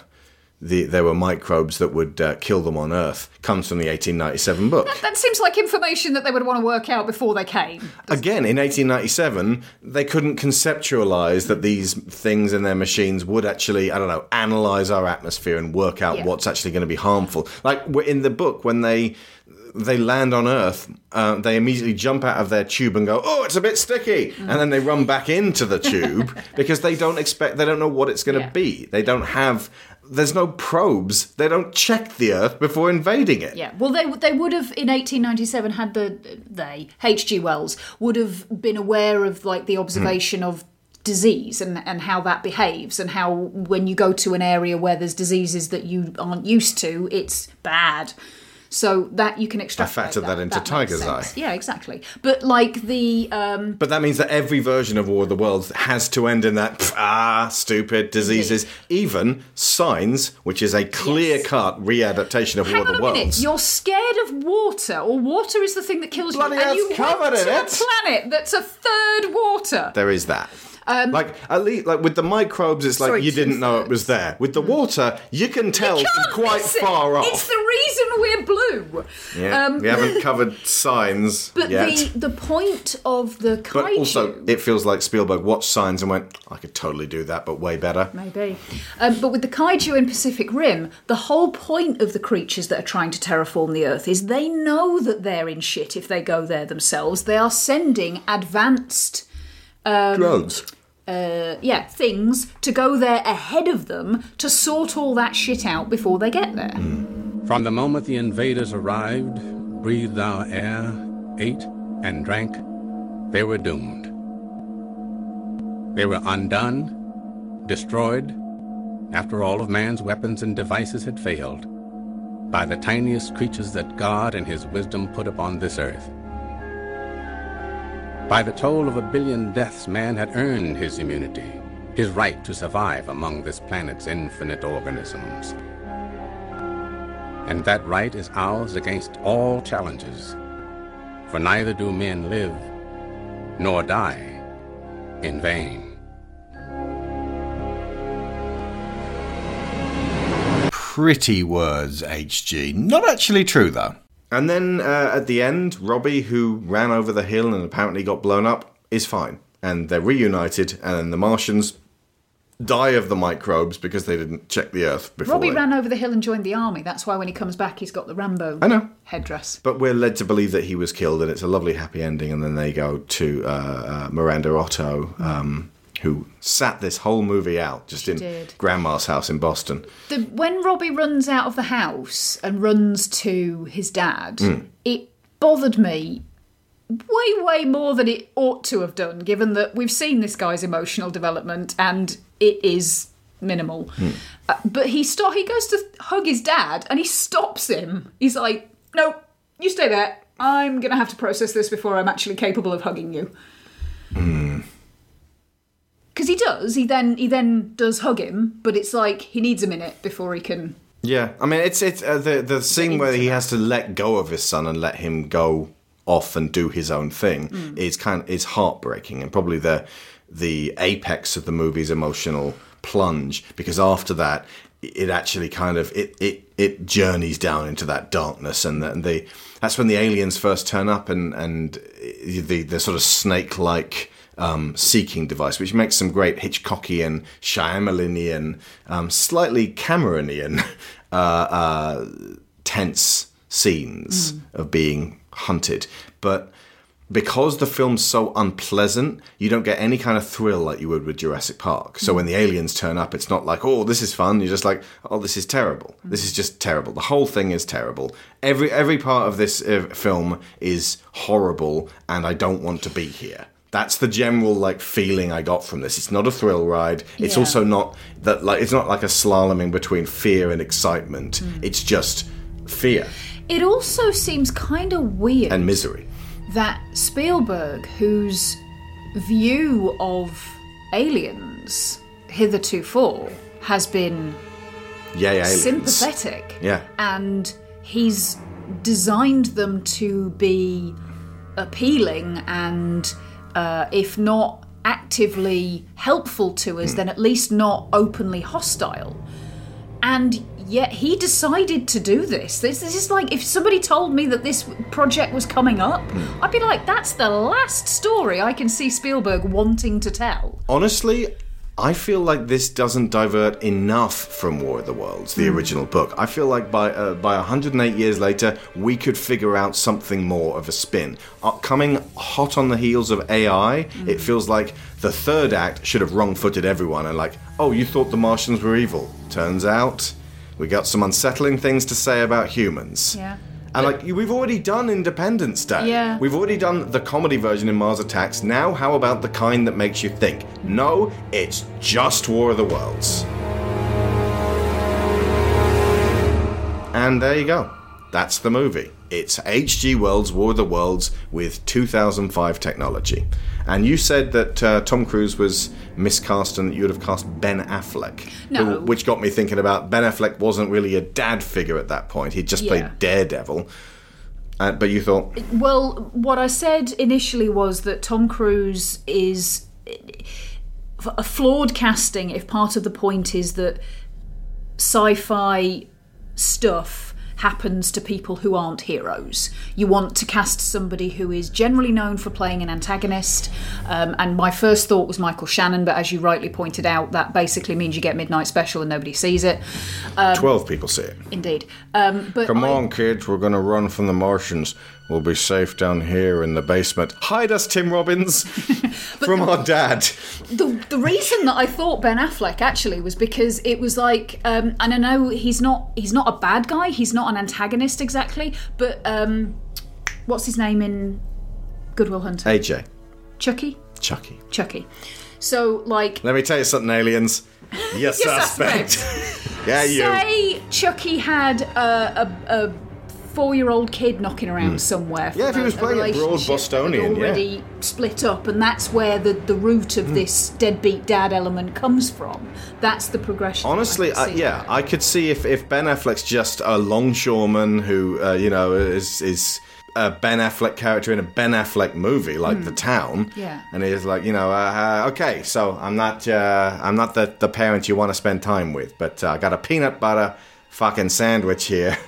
the, there were microbes that would uh, kill them on Earth comes from the eighteen ninety-seven book. That, that seems like information that they would want to work out before they came. Again, in eighteen ninety-seven, they couldn't conceptualise that these things in their machines would actually, I don't know, analyse our atmosphere and work out yeah. what's actually going to be harmful. Like, in the book, when they... they land on Earth, uh, they immediately jump out of their tube and go, oh, it's a bit sticky. Mm. And then they run back into the tube because they don't expect, they don't know what it's going to yeah. be. They don't have, there's no probes. They don't check the Earth before invading it. Yeah, well, they they would have, in eighteen ninety-seven, had the, they, H G Wells, would have been aware of, like, the observation mm. of disease and, and how that behaves, and how when you go to an area where there's diseases that you aren't used to, it's bad. So that you can extract. I factored that, that into that Tiger's Eye. Yeah, exactly. But like the. Um, but that means that every version of War of the Worlds has to end in that pff, ah stupid diseases. Indeed. Even Signs, which is a clear-cut yes. readaptation of Hang War of the Worlds. Minute. You're scared of water, or water is the thing that kills Bloody you. Bloody Earth's covered in it. To a planet that's a third water. There is that. Um, like at least, like with the microbes, it's like sorry, you didn't know it was there. With the water, you can tell you from quite far off. It's the reason we're blue. Yeah, um, we haven't covered Signs but yet. But the, the point of the kaiju... But also, it feels like Spielberg watched Signs and went, I could totally do that, but way better. Maybe. Um, but with the kaiju in Pacific Rim, the whole point of the creatures that are trying to terraform the Earth is they know that they're in shit if they go there themselves. They are sending advanced... Um, Drones. Uh, yeah, things to go there ahead of them to sort all that shit out before they get there. Mm. From the moment the invaders arrived, breathed our air, ate, and drank, they were doomed. They were undone, destroyed, after all of man's weapons and devices had failed. by the tiniest creatures that God in his wisdom put upon this earth. By the toll of a billion deaths, man had earned his immunity, his right to survive among this planet's infinite organisms. And that right is ours against all challenges, for neither do men live nor die in vain. Pretty words, H G. Not actually true, though. And then uh, at the end, Robbie, who ran over the hill and apparently got blown up, is fine. And they're reunited, and the Martians die of the microbes because they didn't check the Earth before. Robbie they... ran over the hill and joined the army. That's why when he comes back, he's got the Rambo I know. headdress. But we're led to believe that he was killed, and it's a lovely happy ending. And then they go to uh, uh, Miranda Otto, um... who sat this whole movie out just she in did. Grandma's house in Boston. The, when Robbie runs out of the house and runs to his dad, mm. it bothered me way, way more than it ought to have done, given that we've seen this guy's emotional development and it is minimal. Mm. Uh, but he st- he goes to hug his dad and he stops him. He's like, no, you stay there. I'm going to have to process this before I'm actually capable of hugging you. Mm. Because he does, he then he then does hug him, but it's like he needs a minute before he can. Yeah, I mean, it's it's uh, the the scene where he has to let go of his son and let him go off and do his own thing mm. is kind of, is heartbreaking and probably the the apex of the movie's emotional plunge, because after that it actually kind of it it, it journeys down into that darkness and the, and the that's when the aliens first turn up and and the the sort of snake like. Um, seeking device, which makes some great Hitchcockian, Shyamalanian, um, slightly Cameronian uh, uh, tense scenes mm. of being hunted. But because the film's so unpleasant, you don't get any kind of thrill like you would with Jurassic Park. So mm. when the aliens turn up, it's not like, oh, this is fun. You're just like, oh, this is terrible. Mm. This is just terrible. The whole thing is terrible. Every, every part of this uh, film is horrible, and I don't want to be here. That's the general like feeling I got from this. It's not a thrill ride. It's yeah. also not that like it's not like a slaloming between fear and excitement. Mm. It's just fear. It also seems kind of weird and misery that Spielberg, whose view of aliens heretofore has been Yay, sympathetic, yeah, and he's designed them to be appealing and. Uh, if not actively helpful to us, mm. then at least not openly hostile. And yet he decided to do this. This, this is like, if somebody told me that this project was coming up, mm. I'd be like, that's the last story I can see Spielberg wanting to tell. Honestly, I feel like this doesn't divert enough from War of the Worlds, the mm. original book. I feel like by uh, by one hundred eight years later, we could figure out something more of a spin. Uh, coming hot on the heels of A I, mm. it feels like the third act should have wrong-footed everyone and like, oh, you thought the Martians were evil. Turns out we got some unsettling things to say about humans. Yeah. And like we've already done Independence Day. Yeah. We've already done the comedy version in Mars Attacks. Now how about the kind that makes you think? No, it's just War of the Worlds. And there you go. That's the movie. It's H G. Wells' War of the Worlds with two thousand five technology. And you said that uh, Tom Cruise was miscast and that you would have cast Ben Affleck. No. Who, which got me thinking about Ben Affleck wasn't really a dad figure at that point. He'd just yeah. played Daredevil. Uh, but you thought... Well, what I said initially was that Tom Cruise is a flawed casting if part of the point is that sci-fi stuff... happens to people who aren't heroes. You want to cast somebody who is generally known for playing an antagonist, um, and my first thought was Michael Shannon, but as you rightly pointed out, that basically means you get Midnight Special and nobody sees it. Um, twelve people see it. Indeed. Um, but Come I, on, kids, we're going to run from the Martians. We'll be safe down here in the basement. Hide us, Tim Robbins, from the, our dad. The the reason that I thought Ben Affleck actually was because it was like, um, and I know he's not he's not a bad guy, he's not an antagonist exactly, but um, what's his name in Good Will Hunting? A J. Chucky? Chucky. Chucky. So, like... Let me tell you something, aliens. Your suspect. suspect. Yeah, you. Say Chucky had a, a, a four-year-old kid knocking around mm. somewhere. Yeah, if he was playing a broad Bostonian, already yeah. split up, and that's where the, the root of mm. this deadbeat dad element comes from. That's the progression. Honestly, I I, yeah, I could see if, if Ben Affleck's just a longshoreman who, uh, you know, is... is a Ben Affleck character in a Ben Affleck movie like mm. The Town, yeah, and he's like, you know, uh, uh, okay, so I'm not, uh, I'm not the, the parent you want to spend time with, but uh, I got a peanut butter fucking sandwich here,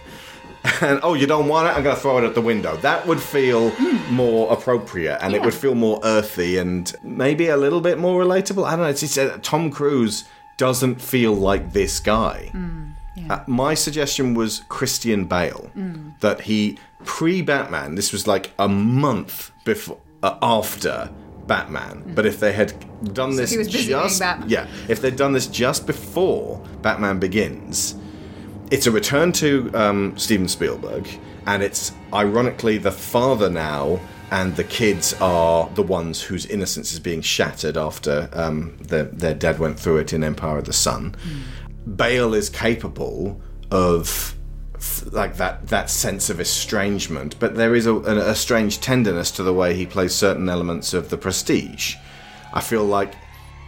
and oh, you don't want it? I'm gonna throw it at the window. That would feel mm. more appropriate, and yeah. it would feel more earthy and maybe a little bit more relatable. I don't know. It's, it's uh, Tom Cruise doesn't feel like this guy. Mm. Yeah. Uh, my suggestion was Christian Bale, mm. that he. Pre-Batman, this was like a month before, uh, after Batman. Mm. But if they had done so this he was busy just, Batman. yeah, if they'd done this just before Batman Begins, it's a return to um, Steven Spielberg, and it's ironically the father now, and the kids are the ones whose innocence is being shattered after um, the, their dad went through it in Empire of the Sun. Mm. Bale is capable of. Like that, that sense of estrangement, but there is a, a, a strange tenderness to the way he plays certain elements of The Prestige. I feel like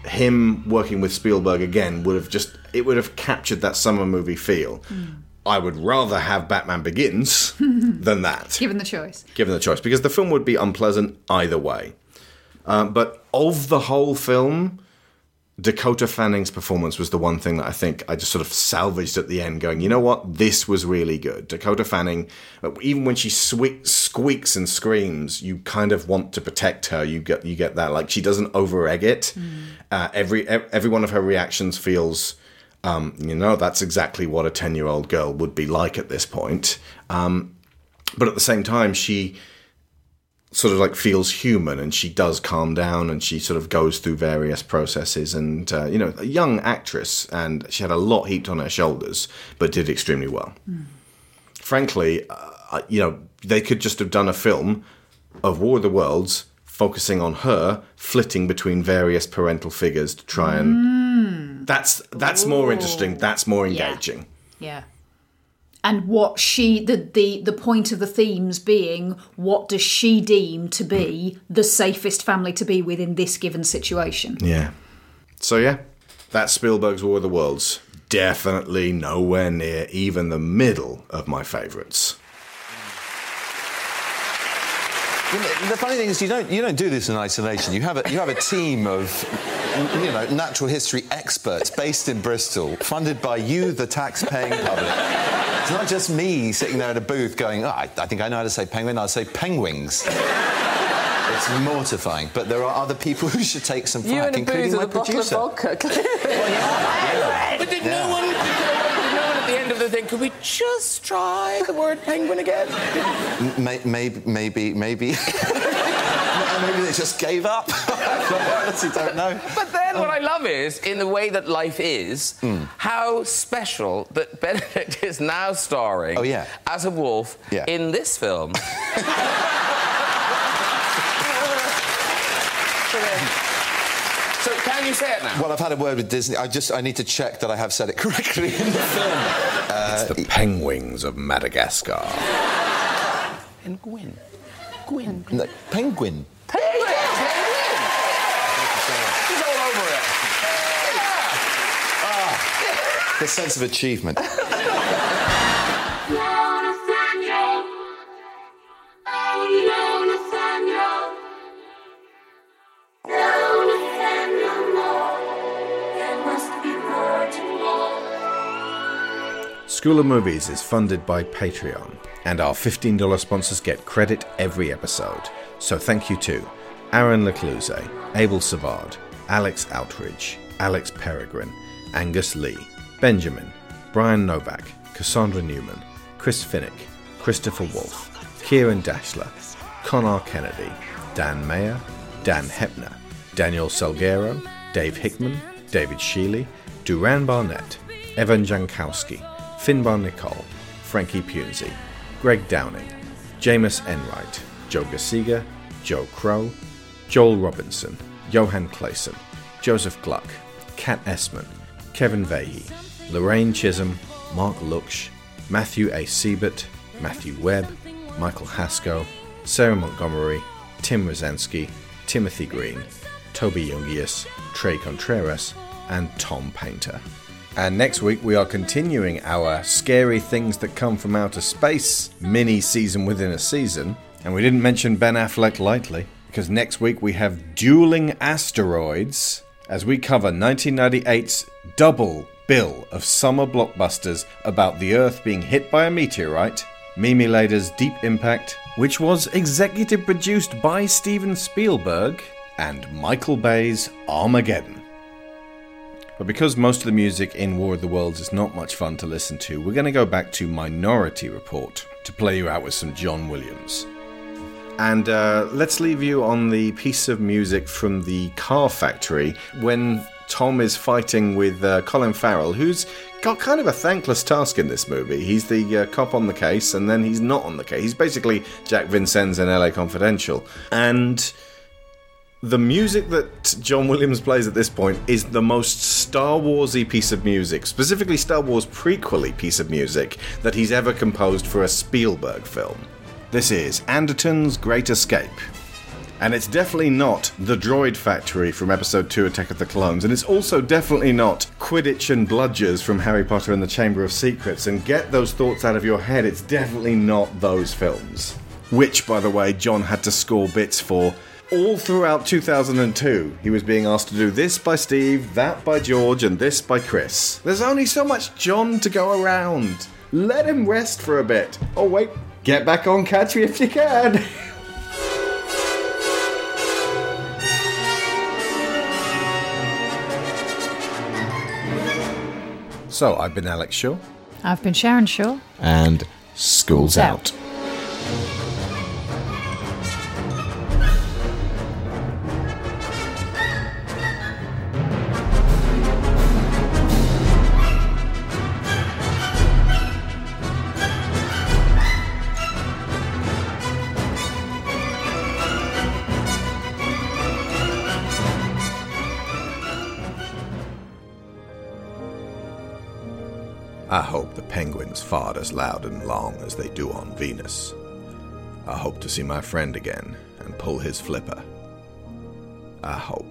him working with Spielberg again would have just it would have captured that summer movie feel. Mm. I would rather have Batman Begins than that, given the choice. Given the choice, because the film would be unpleasant either way. Um, but of the whole film. Dakota Fanning's performance was the one thing that I think I just sort of salvaged at the end, going, you know what, this was really good. Dakota Fanning, even when she sque- squeaks and screams, you kind of want to protect her. You get you get that, like, she doesn't over-egg it. Mm. Uh, every every one of her reactions feels, um, you know, that's exactly what a ten-year-old girl would be like at this point. Um, but at the same time, she... sort of like feels human, and she does calm down, and she sort of goes through various processes, and uh, you know, a young actress, and she had a lot heaped on her shoulders, but did extremely well. Mm. Frankly, uh, you know, they could just have done a film of War of the Worlds focusing on her flitting between various parental figures to try and mm. that's that's Ooh. more interesting, that's more engaging. Yeah. yeah. And what she, the, the, the point of the themes being, what does she deem to be the safest family to be with in this given situation? Yeah. So, yeah, that's Spielberg's War of the Worlds. Definitely nowhere near even the middle of my favourites. The funny thing is, you don't you don't do this in isolation. You have a you have a team of, you know, natural history experts based in Bristol, funded by you, the tax-paying public. It's not just me sitting there in a booth going, oh, I, I think I know how to say penguin. I'll say penguins. It's mortifying, but there are other people who should take some flack, including my producer. You and a booth with a bottle of vodka. Well, yeah, yeah. But did yeah. no one? Of the thing, could we just try the word penguin again? Maybe, maybe, maybe. maybe they just gave up. I honestly don't know. But then um, what I love is, in the way that life is, mm. how special that Benedict is now starring oh, yeah. as a wolf yeah. in this film. So can you say it now? Well, I've had a word with Disney. I just I need to check that I have said it correctly in the film. Uh, it's the penguins of Madagascar. Penguin. Gwyn. No, penguin. Penguin. Penguin. Penguin. She's all over it. Yeah. Oh, the sense of achievement. School of Movies is funded by Patreon, and our fifteen dollars sponsors get credit every episode. So thank you to Aaron Lecluse, Abel Savard, Alex Outridge, Alex Peregrine, Angus Lee, Benjamin, Brian Novak, Cassandra Newman, Chris Finnick, Christopher Wolfe, Kieran Dashler, Connor Kennedy, Dan Mayer, Dan Hepner, Daniel Salguero, Dave Hickman, David Sheely, Duran Barnett, Evan Jankowski, Finbar Nicole, Frankie Punzi, Greg Downing, Jameis Enright, Joe Gasiga, Joe Crow, Joel Robinson, Johan Clayson, Joseph Gluck, Kat Essman, Kevin Vahey, Lorraine Chisholm, Mark Luksch, Matthew A. Siebert, Matthew Webb, Michael Haskell, Sarah Montgomery, Tim Rozanski, Timothy Green, Toby Jungius, Trey Contreras, and Tom Painter. And next week we are continuing our Scary Things That Come From Outer Space mini-season within a season. And we didn't mention Ben Affleck lightly, because next week we have Dueling Asteroids, as we cover nineteen ninety-eight's double bill of summer blockbusters about the Earth being hit by a meteorite, Mimi Leder's Deep Impact, which was executive produced by Steven Spielberg, and Michael Bay's Armageddon. But because most of the music in War of the Worlds is not much fun to listen to, we're going to go back to Minority Report to play you out with some John Williams. And uh, let's leave you on the piece of music from the Car Factory when Tom is fighting with uh, Colin Farrell, who's got kind of a thankless task in this movie. He's the uh, cop on the case, and then he's not on the case. He's basically Jack Vincennes in L A Confidential. And the music that John Williams plays at this point is the most Star Wars-y piece of music, specifically Star Wars prequel-y piece of music that he's ever composed for a Spielberg film. This is Anderton's Great Escape. And it's definitely not The Droid Factory from Episode two Attack of the Clones, and it's also definitely not Quidditch and Bludgers from Harry Potter and the Chamber of Secrets, and get those thoughts out of your head, it's definitely not those films. Which, by the way, John had to score bits for all throughout two thousand two, he was being asked to do this by Steve, that by George, and this by Chris. There's only so much John to go around. Let him rest for a bit. Oh wait, get back on Catch Me If You Can. So, I've been Alex Shaw. I've been Sharon Shaw. And School's Out. out. I hope the penguins fart as loud and long as they do on Venus. I hope to see my friend again and pull his flipper. I hope.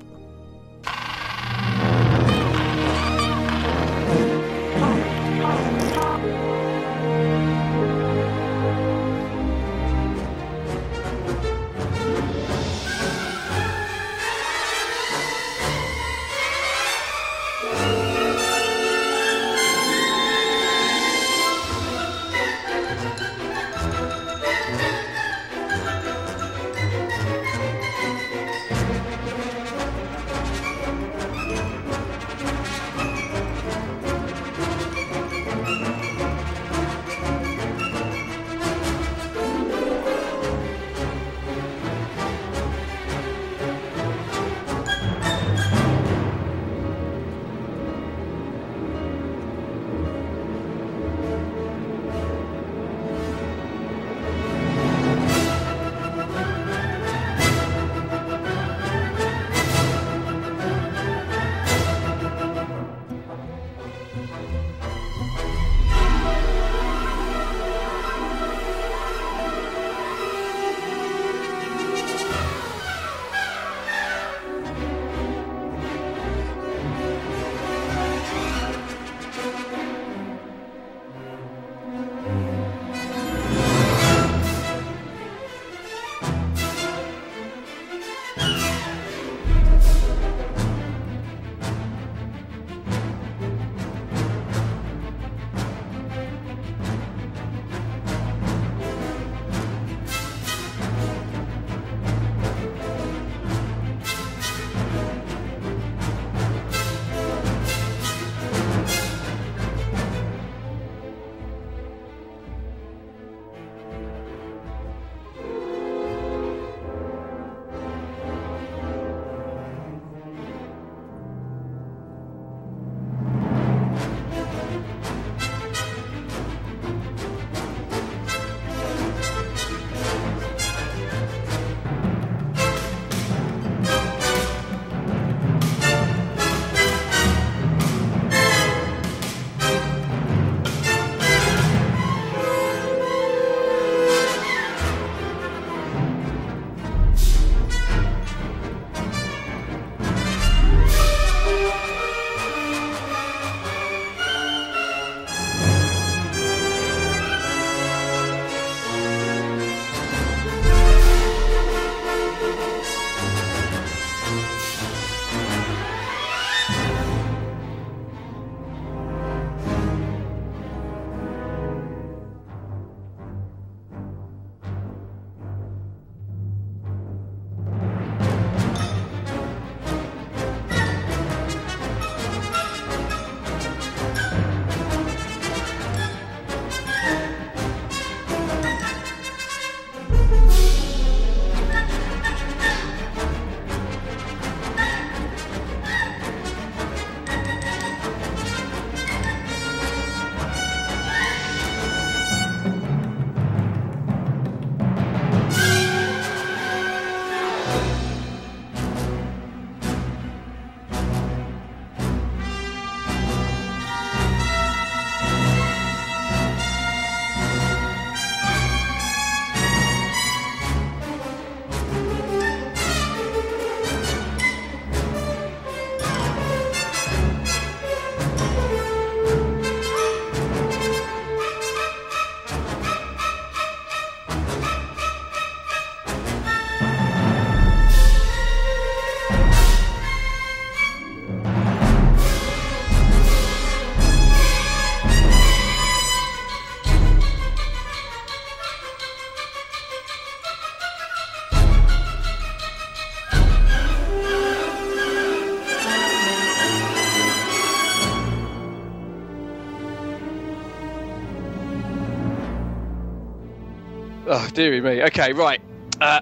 Oh, dearie me. Okay, right. Uh,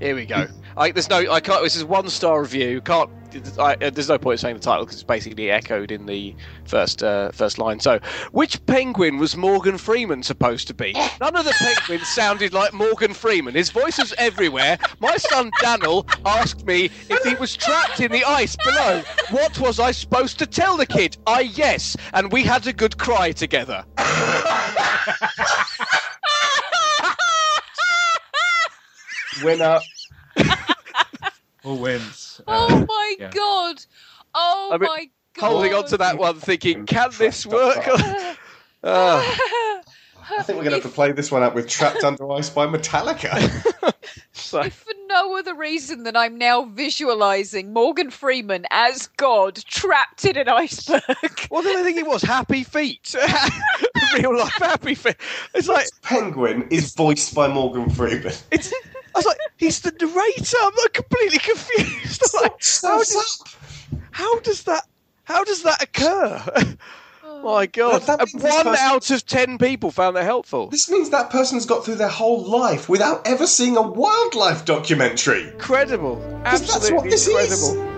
here we go. I, there's no. I can't. This is one star review. Can't. I, there's no point in saying the title because it's basically echoed in the first uh, first line. So, which penguin was Morgan Freeman supposed to be? None of the penguins sounded like Morgan Freeman. His voice was everywhere. My son Daniel asked me if he was trapped in the ice below. What was I supposed to tell the kid? I yes, and we had a good cry together. Winner. All wins. Uh, oh my yeah. god! Oh I mean, my god! Holding on to that one, thinking, can this work? uh, I think we're going to have to play this one out with "Trapped Under Ice" by Metallica. So. If for no other reason than I'm now visualising Morgan Freeman as God trapped in an iceberg. Well, then I think it was Happy Feet. Real life Happy Feet. It's like this penguin is voiced by Morgan Freeman. It's. I was like, he's the narrator. I'm like, completely confused. I'm like, how does, how does that? How does that occur? My God! That, that one person, out of ten people found that helpful. This means that person's got through their whole life without ever seeing a wildlife documentary. Incredible! Absolutely that's what this incredible. Is.